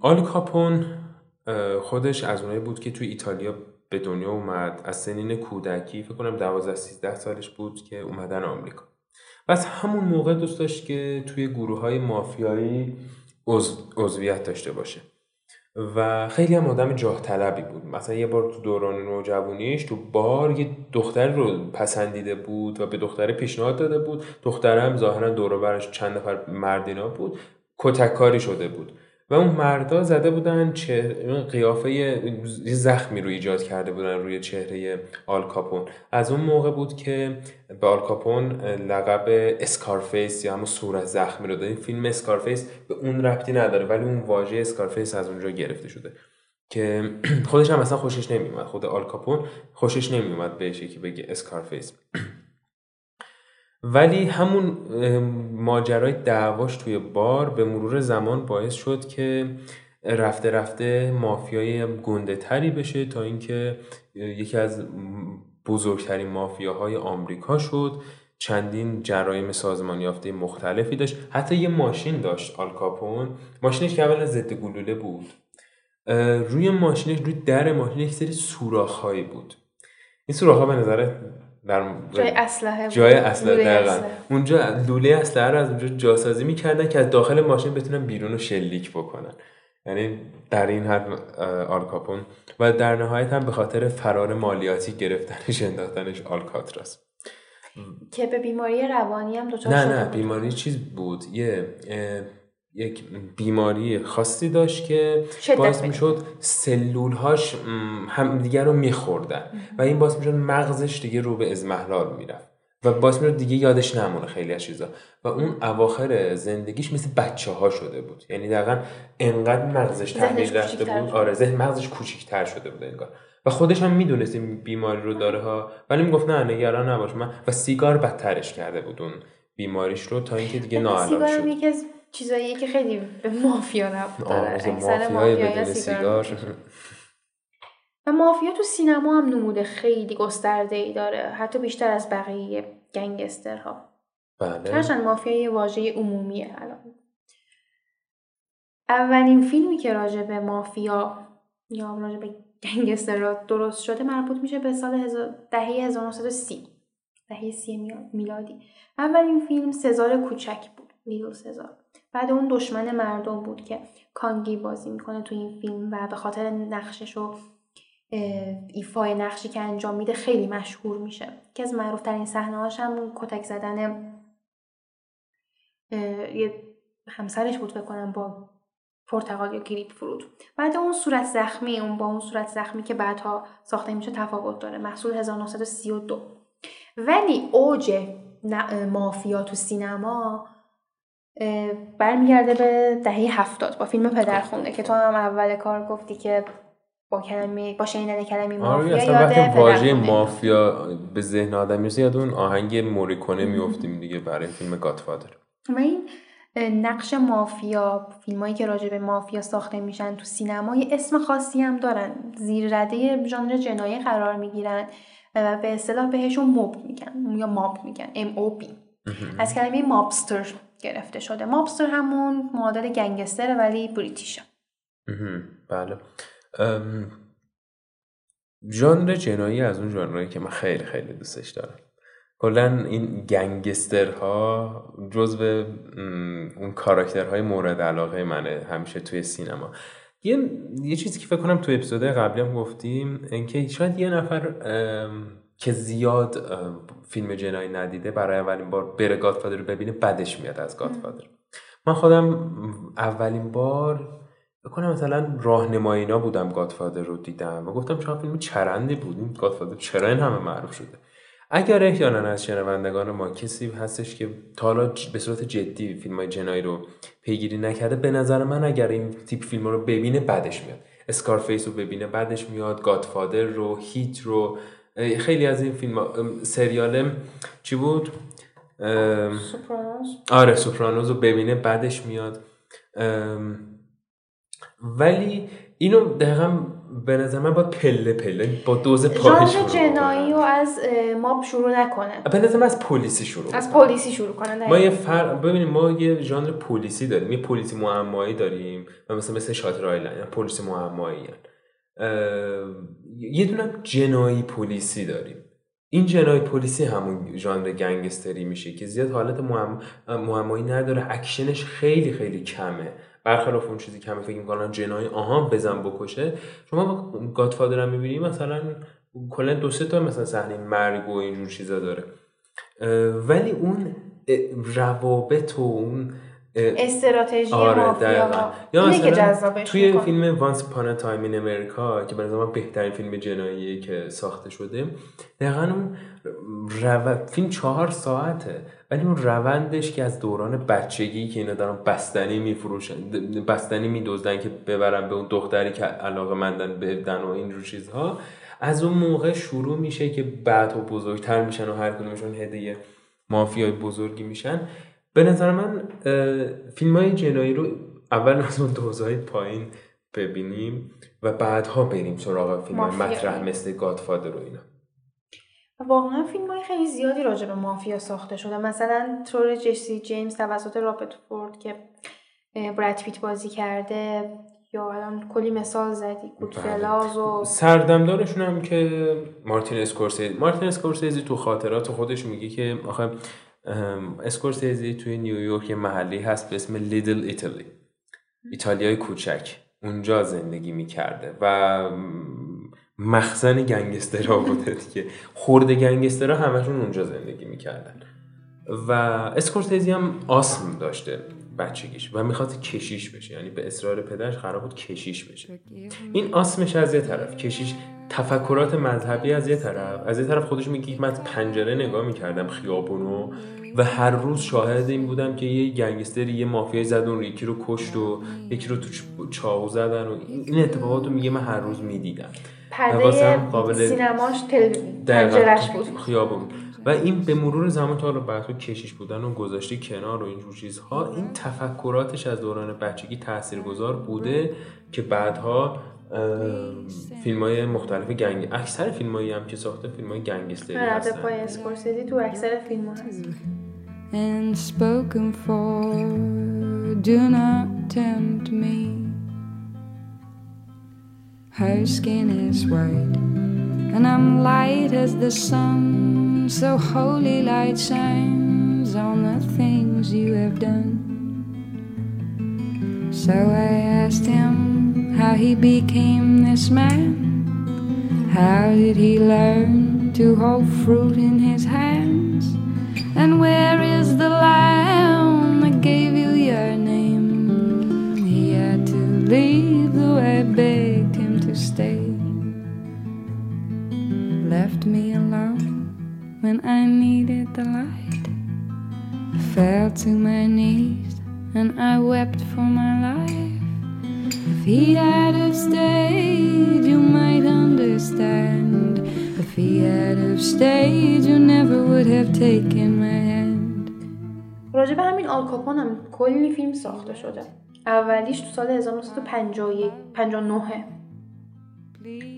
آل کاپون خودش از اونایی بود که توی ایتالیا به دنیا اومد، از سنین کودکی فکر کنم دوازده سیزده سالش بود که اومدن آمریکا و از همون موقع دوست داشت که توی گروه‌های مافیایی عضویت داشته باشه و خیلی هم آدم جاه طلبی بود. مثلا یه بار تو دوران نوجوانیش تو بار یه دختر رو پسندیده بود و به دختره پیشنهاد داده بود، دختره هم ظاهرا دور و برش چند نفر مردینا بود، کتککاری شده بود و اون مردا زده بودن چهره، قیافه زخمی رو ایجاد کرده بودن روی چهره آل کاپون. از اون موقع بود که به آل کاپون لقب اسکارفیس یا همون صورت زخمی رو دادن. فیلم اسکارفیس به اون ربطی نداره ولی اون واژه اسکارفیس از اونجا گرفته شده که خودش هم اصلا خوشش نمیومد، خود آل کاپون خوشش نمیومد بهش که بگه اسکارفیس. ولی همون ماجرای دعواش توی بار به مرور زمان باعث شد که رفته رفته مافیای گنده تری بشه تا اینکه یکی از بزرگترین مافیاهای آمریکا شد. چندین جرایم سازمان یافته مختلفی داشت، حتی یه ماشین داشت آل کاپون. ماشینش که اول ضد گلوله بود، روی ماشینش روی در ماشین یک سری سوراخ‌هایی بود. این سوراخ‌ها به نظر در جای اسلحه جای اسلحه دقیقاً اونجا لوله اسلحه رو از اونجا جاسازی می‌کردن که از داخل ماشین بتونن بیرون رو شلیک بکنن. یعنی در این حد آل کاپون و در نهایت هم به خاطر فرار مالیاتی گرفتنش انداختنش آلکاتراس که به بیماری روانی هم دچار شد. نه نه بیماری چیز بود، یه یک بیماری خاصی داشت که باعث میشد سلولهاش هم دیگه رو میخوردن و این باعث میشد مغزش دیگه رو به اضمحلال میرفت و باعث میشد دیگه یادش نمونه خیلی از چیزا و اون اواخر زندگیش مثل بچه‌ها شده بود، یعنی دقیقاً انقدر مغزش تغییر داشته بود، آره ذهن مغزش کوچیک‌تر شده بود انگار و خودش هم میدونست این بیماری رو داره ها، ولی میگفت نه نگران نباش من، و سیگار بدترش کرده بود اون بیماریش رو تا اینکه دیگه ناعلاج شد. چیزاییه که خیلی به مافیا نفت داره، اکثر مافیا سیگار و مافیا تو سینما هم نموده خیلی گسترده‌ای داره، حتی بیشتر از بقیه گنگسترها. بله. هرچند مافیا یه واژه عمومیه الان. اولین فیلمی که راجع به مافیا یا راجع به گنگسترها درست شده مربوط میشه به سال هزار و نهصد و سی، دهه سی میلادی. اولین فیلم سزار کوچک بود، لیل سزار. بعد اون دشمن مردم بود که کانگی بازی میکنه تو این فیلم و به خاطر نقشش و ایفای نقشی که انجام میده خیلی مشهور میشه. که از معروفترین صحنه‌هاش هم کتک زدن یه همسرش بود بکنم با پرتقال یا گریپ فروت. بعد اون صورت زخمی اون با اون صورت زخمی که بعدها ساخته میشه تفاوت داره، محصول هزار و نهصد و سی و دو. ولی اوج مافیا تو سینما برمیگرده به دهه هفتاد با فیلم پدرخوانده که تو هم اول کار گفتی که با کلمه با شنیدن کلمه مافیا یاد وقتی واژه مافیا به ذهن آدم میاد یاد اون آهنگ موریکونه میافتیم دیگه برای فیلم گاتفادر. و این نقش مافیا، فیلمایی که راجع به مافیا ساخته میشن تو سینما یه اسم خاصی هم دارن، زیر رده ژانر جنایی قرار میگیرن و به اصطلاح بهشون موب میگن یا ماب میگن، ام او بی از کلمه مابستر گرفته شده. مابستر همون معادل گنگستر ولی بریتیشه. بله. ژانر جنایی از اون ژانرهایی که من خیلی خیلی دوستش دارم. کلا این گنگسترها جزو اون کاراکترهای مورد علاقه منه همیشه توی سینما. یه یه چیزی که فکر کنم تو اپیزود قبلی هم گفتیم اینکه شاید یه نفر که زیاد فیلم جنایی ندیده برای اولین بار بره گاتفادر رو ببینه بدش میاد از گاتفادر. من خودم اولین بار بکنم مثلا راهنمای اینا بودم گاتفادر رو دیدم و گفتم چرا فیلم چرندی بود، گاتفادر چرا این همه معروف شده. اگر احیانا از شنوندگان ما کسی هستش که تا حالا به صورت جدی فیلم‌های جنایی رو پیگیری نکرده، به نظر من اگر این تیپ فیلم‌ها رو ببینه بدش میاد، اسکارفیس رو ببینه بدش میاد، گاتفادر رو، هیت رو، خیلی از این فیلم ها. سریال چی بود؟ سوپرانوز. آره سوپرانوز رو ببینه بعدش میاد. ولی اینو دقیقا به نظر من باید پله پله با دوز پاهش ژانر جنایی رو از ماب شروع نکنه، به نظر من از پلیسی شروع از پلیسی شروع کنن. ما یه فر... ببینیم ما یه ژانر پلیسی داریم، یه پلیسی معمایی داریم مثلا مثل شاتر آیلند، پلیسی معمایی هست. یه دونم جنایی پلیسی داریم، این جنایی پلیسی همون ژانر گنگستری میشه که زیاد حالت معمایی نداره، اکشنش خیلی خیلی کمه برخلاف اون چیزی که همه فکر میکنن جنایی آها بزن بکشه. شما گاتفادر هم میبینی مثلا کلا دو سه تا مثلا صحنه مرگ و اینجور چیزا داره، ولی اون روابط و اون استراتژی آره مافیا یا مثلا توی میکن. فیلم وانس اپان ا تایم این امریکا که به نظر من بهترین فیلم جناییه که ساخته شده، دقیقاً اون رو... فیلم چهار ساعته ولی اون روندش که از دوران بچگی که اینا دارن بستنی میفروشن، بستنی میدزدن که ببرن به اون دختری که علاقه مندن بدن و این رو چیزها، از اون موقع شروع میشه که بعدو بزرگتر میشن و هر کدومشون هدیه مافیای بزرگی میشن. به نظر من فیلم‌های جنایی رو اول از اون دوزهای پایین ببینیم و بعدها بریم سراغ فیلم‌های مطرح مثل گاتفادر و اینا. واقعا فیلم‌های خیلی زیادی راجع به مافیا ساخته شده، مثلا ترور جسی جیمز توسط رابرت فورد که براد پیت بازی کرده، یا الان کلی مثال زدی گودفلاز و سردمدارشون هم که مارتین اسکورسیزی. مارتین اسکورسیزی تو خاطرات خودش میگه که آخه اسکورسیزی توی نیویورک محلی هست به اسم لیدل ایتالی، ایتالیای کوچک، اونجا زندگی میکرده و مخزن گنگسترها بوده دیگه، خورد گنگسترها همشون اونجا زندگی میکردن و اسکورسیزی هم آسم داشته بچگیش و میخواد کشیش بشه، یعنی به اصرار پدرش قرار بود کشیش بشه. این آسمش از یه طرف، کشیش، تفکرات مذهبی از یه طرف، از یه طرف خودش میگه من پنجره نگاه میکردم خیابونو و هر روز شاهد این بودم که یه گنگستر یه مافیای زد و یکی رو کشت و یکی رو تو چاقو زدن و این اتفاقات رو میگه من هر روز میدیدم. پرده سینماش تل... پنجرهش بود خیابون. و این به مرور زمان تا رو بعدو کشیش بودن و گذاشته کنار و اینجور چیزها، این تفکراتش از دوران بچگی تاثیرگذار بوده که بعدها فیلم‌های مختلف گنگ، اکثر فیلمایی هم که ساخته فیلم‌های گنگستری هستن. بعد پای اسکورسیزی تو اکثر فیلم‌ها هست. And spoken for do not tempt me. Her skin is white and I'm light as the sun. So holy light shines on the things you have done. So I asked him how he became this man. How did he learn to hold fruit in his hands? And where is the lamb that gave you your name? He had to leave, though I begged him to stay. Left me alone when I needed the light. Fell to my knees and I wept for my life. If he had have stayed, you might understand. If he had have stayed, you never would have taken my hand. راجع به همین آلکاپون هم کلی فیلم ساخته شده. اولیش تو سال هزار و نهصد و پنجاه و نه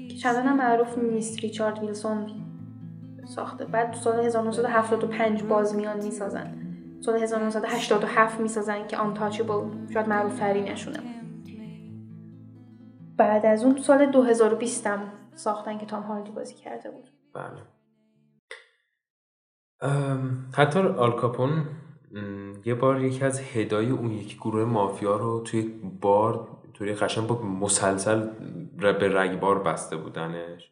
که چندان معروف نیست، ریچارد ویلسون ساخته. بعد تو سال هزار و نهصد و هفتاد و پنج باز میان میسازن، سال هزار و نهصد و هشتاد و هفت میسازن که Untouchable شاید معروف ترینشونه. بعد از اون تو سال دو هزار و بیست هم ساختن که تام هاردی بازی کرده بود. بله. حتی آلکاپون یه بار یکی از هدای اون یک گروه مافیا رو توی بار توی قشنگ با مسلسل به رگبار بسته بودنش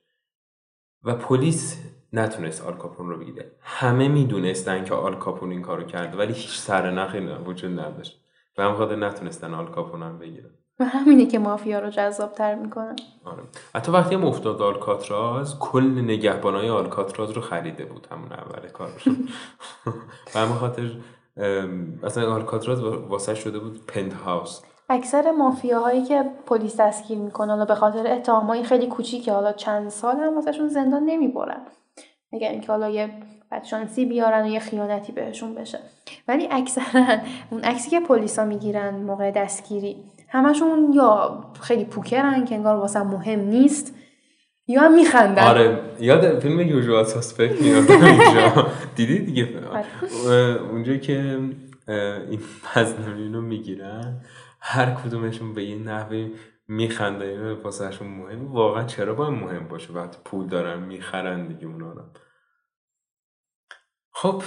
و پلیس نتونست آلکاپون رو بگیره. همه میدونستن که آلکاپون این کارو کرده ولی هیچ سرنخی وجود نداشت و هم خاطر نتونستن آلکاپون هم بگیرن. و همینه که مافیا رو جذاب‌تر میکنه. آره. حتی وقتی هم افتاد آلکاتراز، کل نگهبانای آلکاتراز رو خریده بود همون اول کار. و هم خاطر اصلا آلکاتراز واسه شده بود پنت هاوس. اکثر مافیاهایی که پلیس دستگیر میکنه حالا به خاطر اتهامای خیلی کوچیکه، حالا چند سال هم واسهشون زندان نمیبرن. مگر اینکه حالا یه بدشانسی بیارن و یه خیانتی بهشون بشه. ولی اکثرا اون عکسی که پلیسا میگیرن موقع دستگیری همشون یا خیلی پوکرن که انگار واسه مهم نیست یا هم میخندن. آره، یاد فیلم یوژوال ساسپکت میاد اونجا. دیدی دیگه اونجا که این مظلومین رو میگیرن هر کدومشون به یه نحوی میخنده، اینو واسهشون مهم. واقعا چرا باید مهم باشه وقتی پول دارن میخرن دیگه اونا رو. خب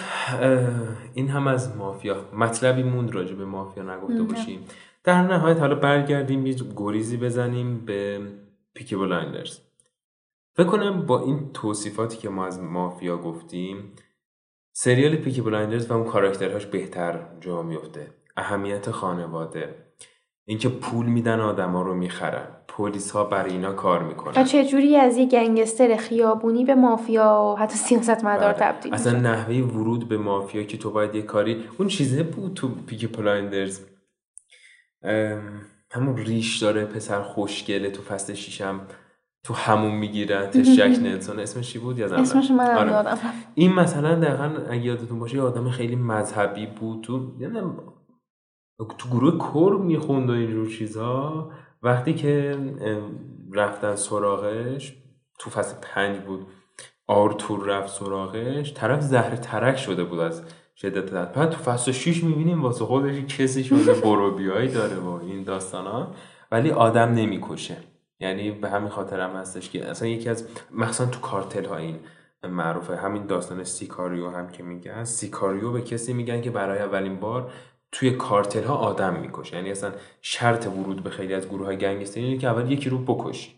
این هم از مافیا. مطلبی موند راجع به مافیا نگفته باشیم. در نهایت حالا برگردیم یه گریزی بزنیم به پیکی بلایندرز. فکر کنم با این توصیفاتی که ما از مافیا گفتیم سریال پیکی بلایندرز و اون کاراکترهاش بهتر جا میفته. اهمیت خانواده، اینکه پول میدن آدما رو میخرن، پلیس ها برای اینا کار میکنن. چجوری از یه گنگستر خیابونی به مافیا و حتی سیاستمدار تبدیل میشه؟ اصلا نحوه ورود به مافیا که تو باید یه کاری، اون چیزه بود تو پیکی بلایندرز، همون ریش داره پسر خوشگله تو فصل شیش هم تو همون میگیره تش جک نلسون اسمش چی بود یادم نمیاد. اسمش من آره. یادم این مثلا دقیقاً اگه یادتون باشه یه آدم خیلی مذهبی بود تو نمیدونم تو گروه کور میخوند و اینجور چیزها. وقتی که رفتن سراغش تو فصل پنج بود، آرتور رفت سراغش، طرف زهر ترک شده بود از شدت بعد. تو فصل شش میبینیم واسه خودش کسی شده بروبیایی داره و این داستان ها، ولی آدم نمیکشه. یعنی به همین خاطر هم هستش که اصلا یکی از مخصوصا تو کارتل ها این معروفه، همین داستان سیکاریو هم که میگن، سیکاریو به کسی میگن که برای اولین بار توی کارتل ها آدم میکشه. یعنی اصلا شرط ورود به خیلی از گروه های گنگستری اینه که اول یکی رو بکش،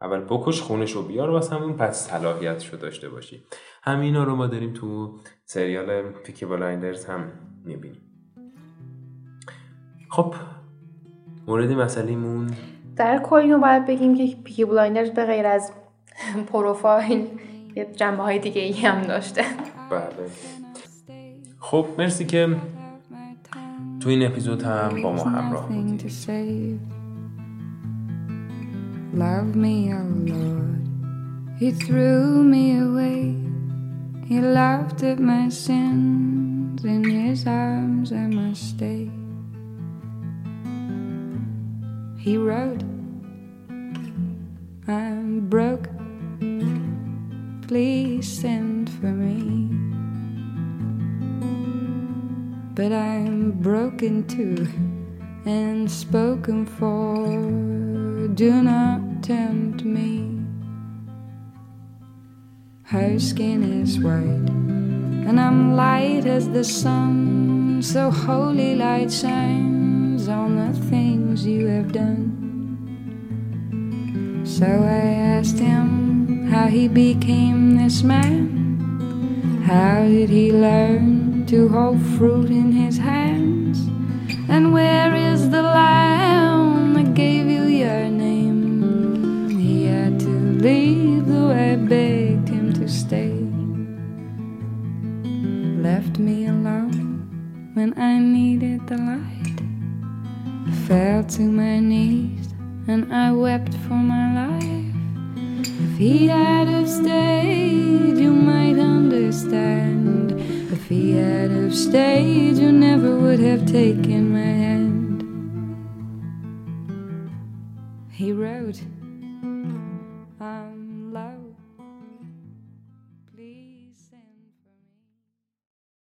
اول بکش خونش رو بیار واسه همون پس صلاحیتش رو داشته باشی. همینا رو ما داریم تو سریال پیکی بلایندرز هم میبینیم. خب مورد مسئله‌مون در کل اینو باید بگیم که پیکی بلایندرز به غیر از پروفایل یه جنبه های دیگه ای هم داشته. بله. خب مرسی که تو این اپیزود هم با ما همراه بودید. Love me, oh Lord. He threw me away. He laughed at my sins. In his arms I must stay. He wrote, I'm broke. Please send for me. But I'm broken too and spoken for. Do not tempt me. Her skin is white and I'm light as the sun. So holy light shines on the things you have done. So I asked him how he became this man. How did he learn to hold fruit in his hands? And where is the lamb that gave you your name? He had to leave, though I begged him to stay. Left me alone when I needed the light. Fell to my knees and I wept for my life. If he had have stayed, you might understand. If he had have stayed, you never would have taken my hand. He wrote.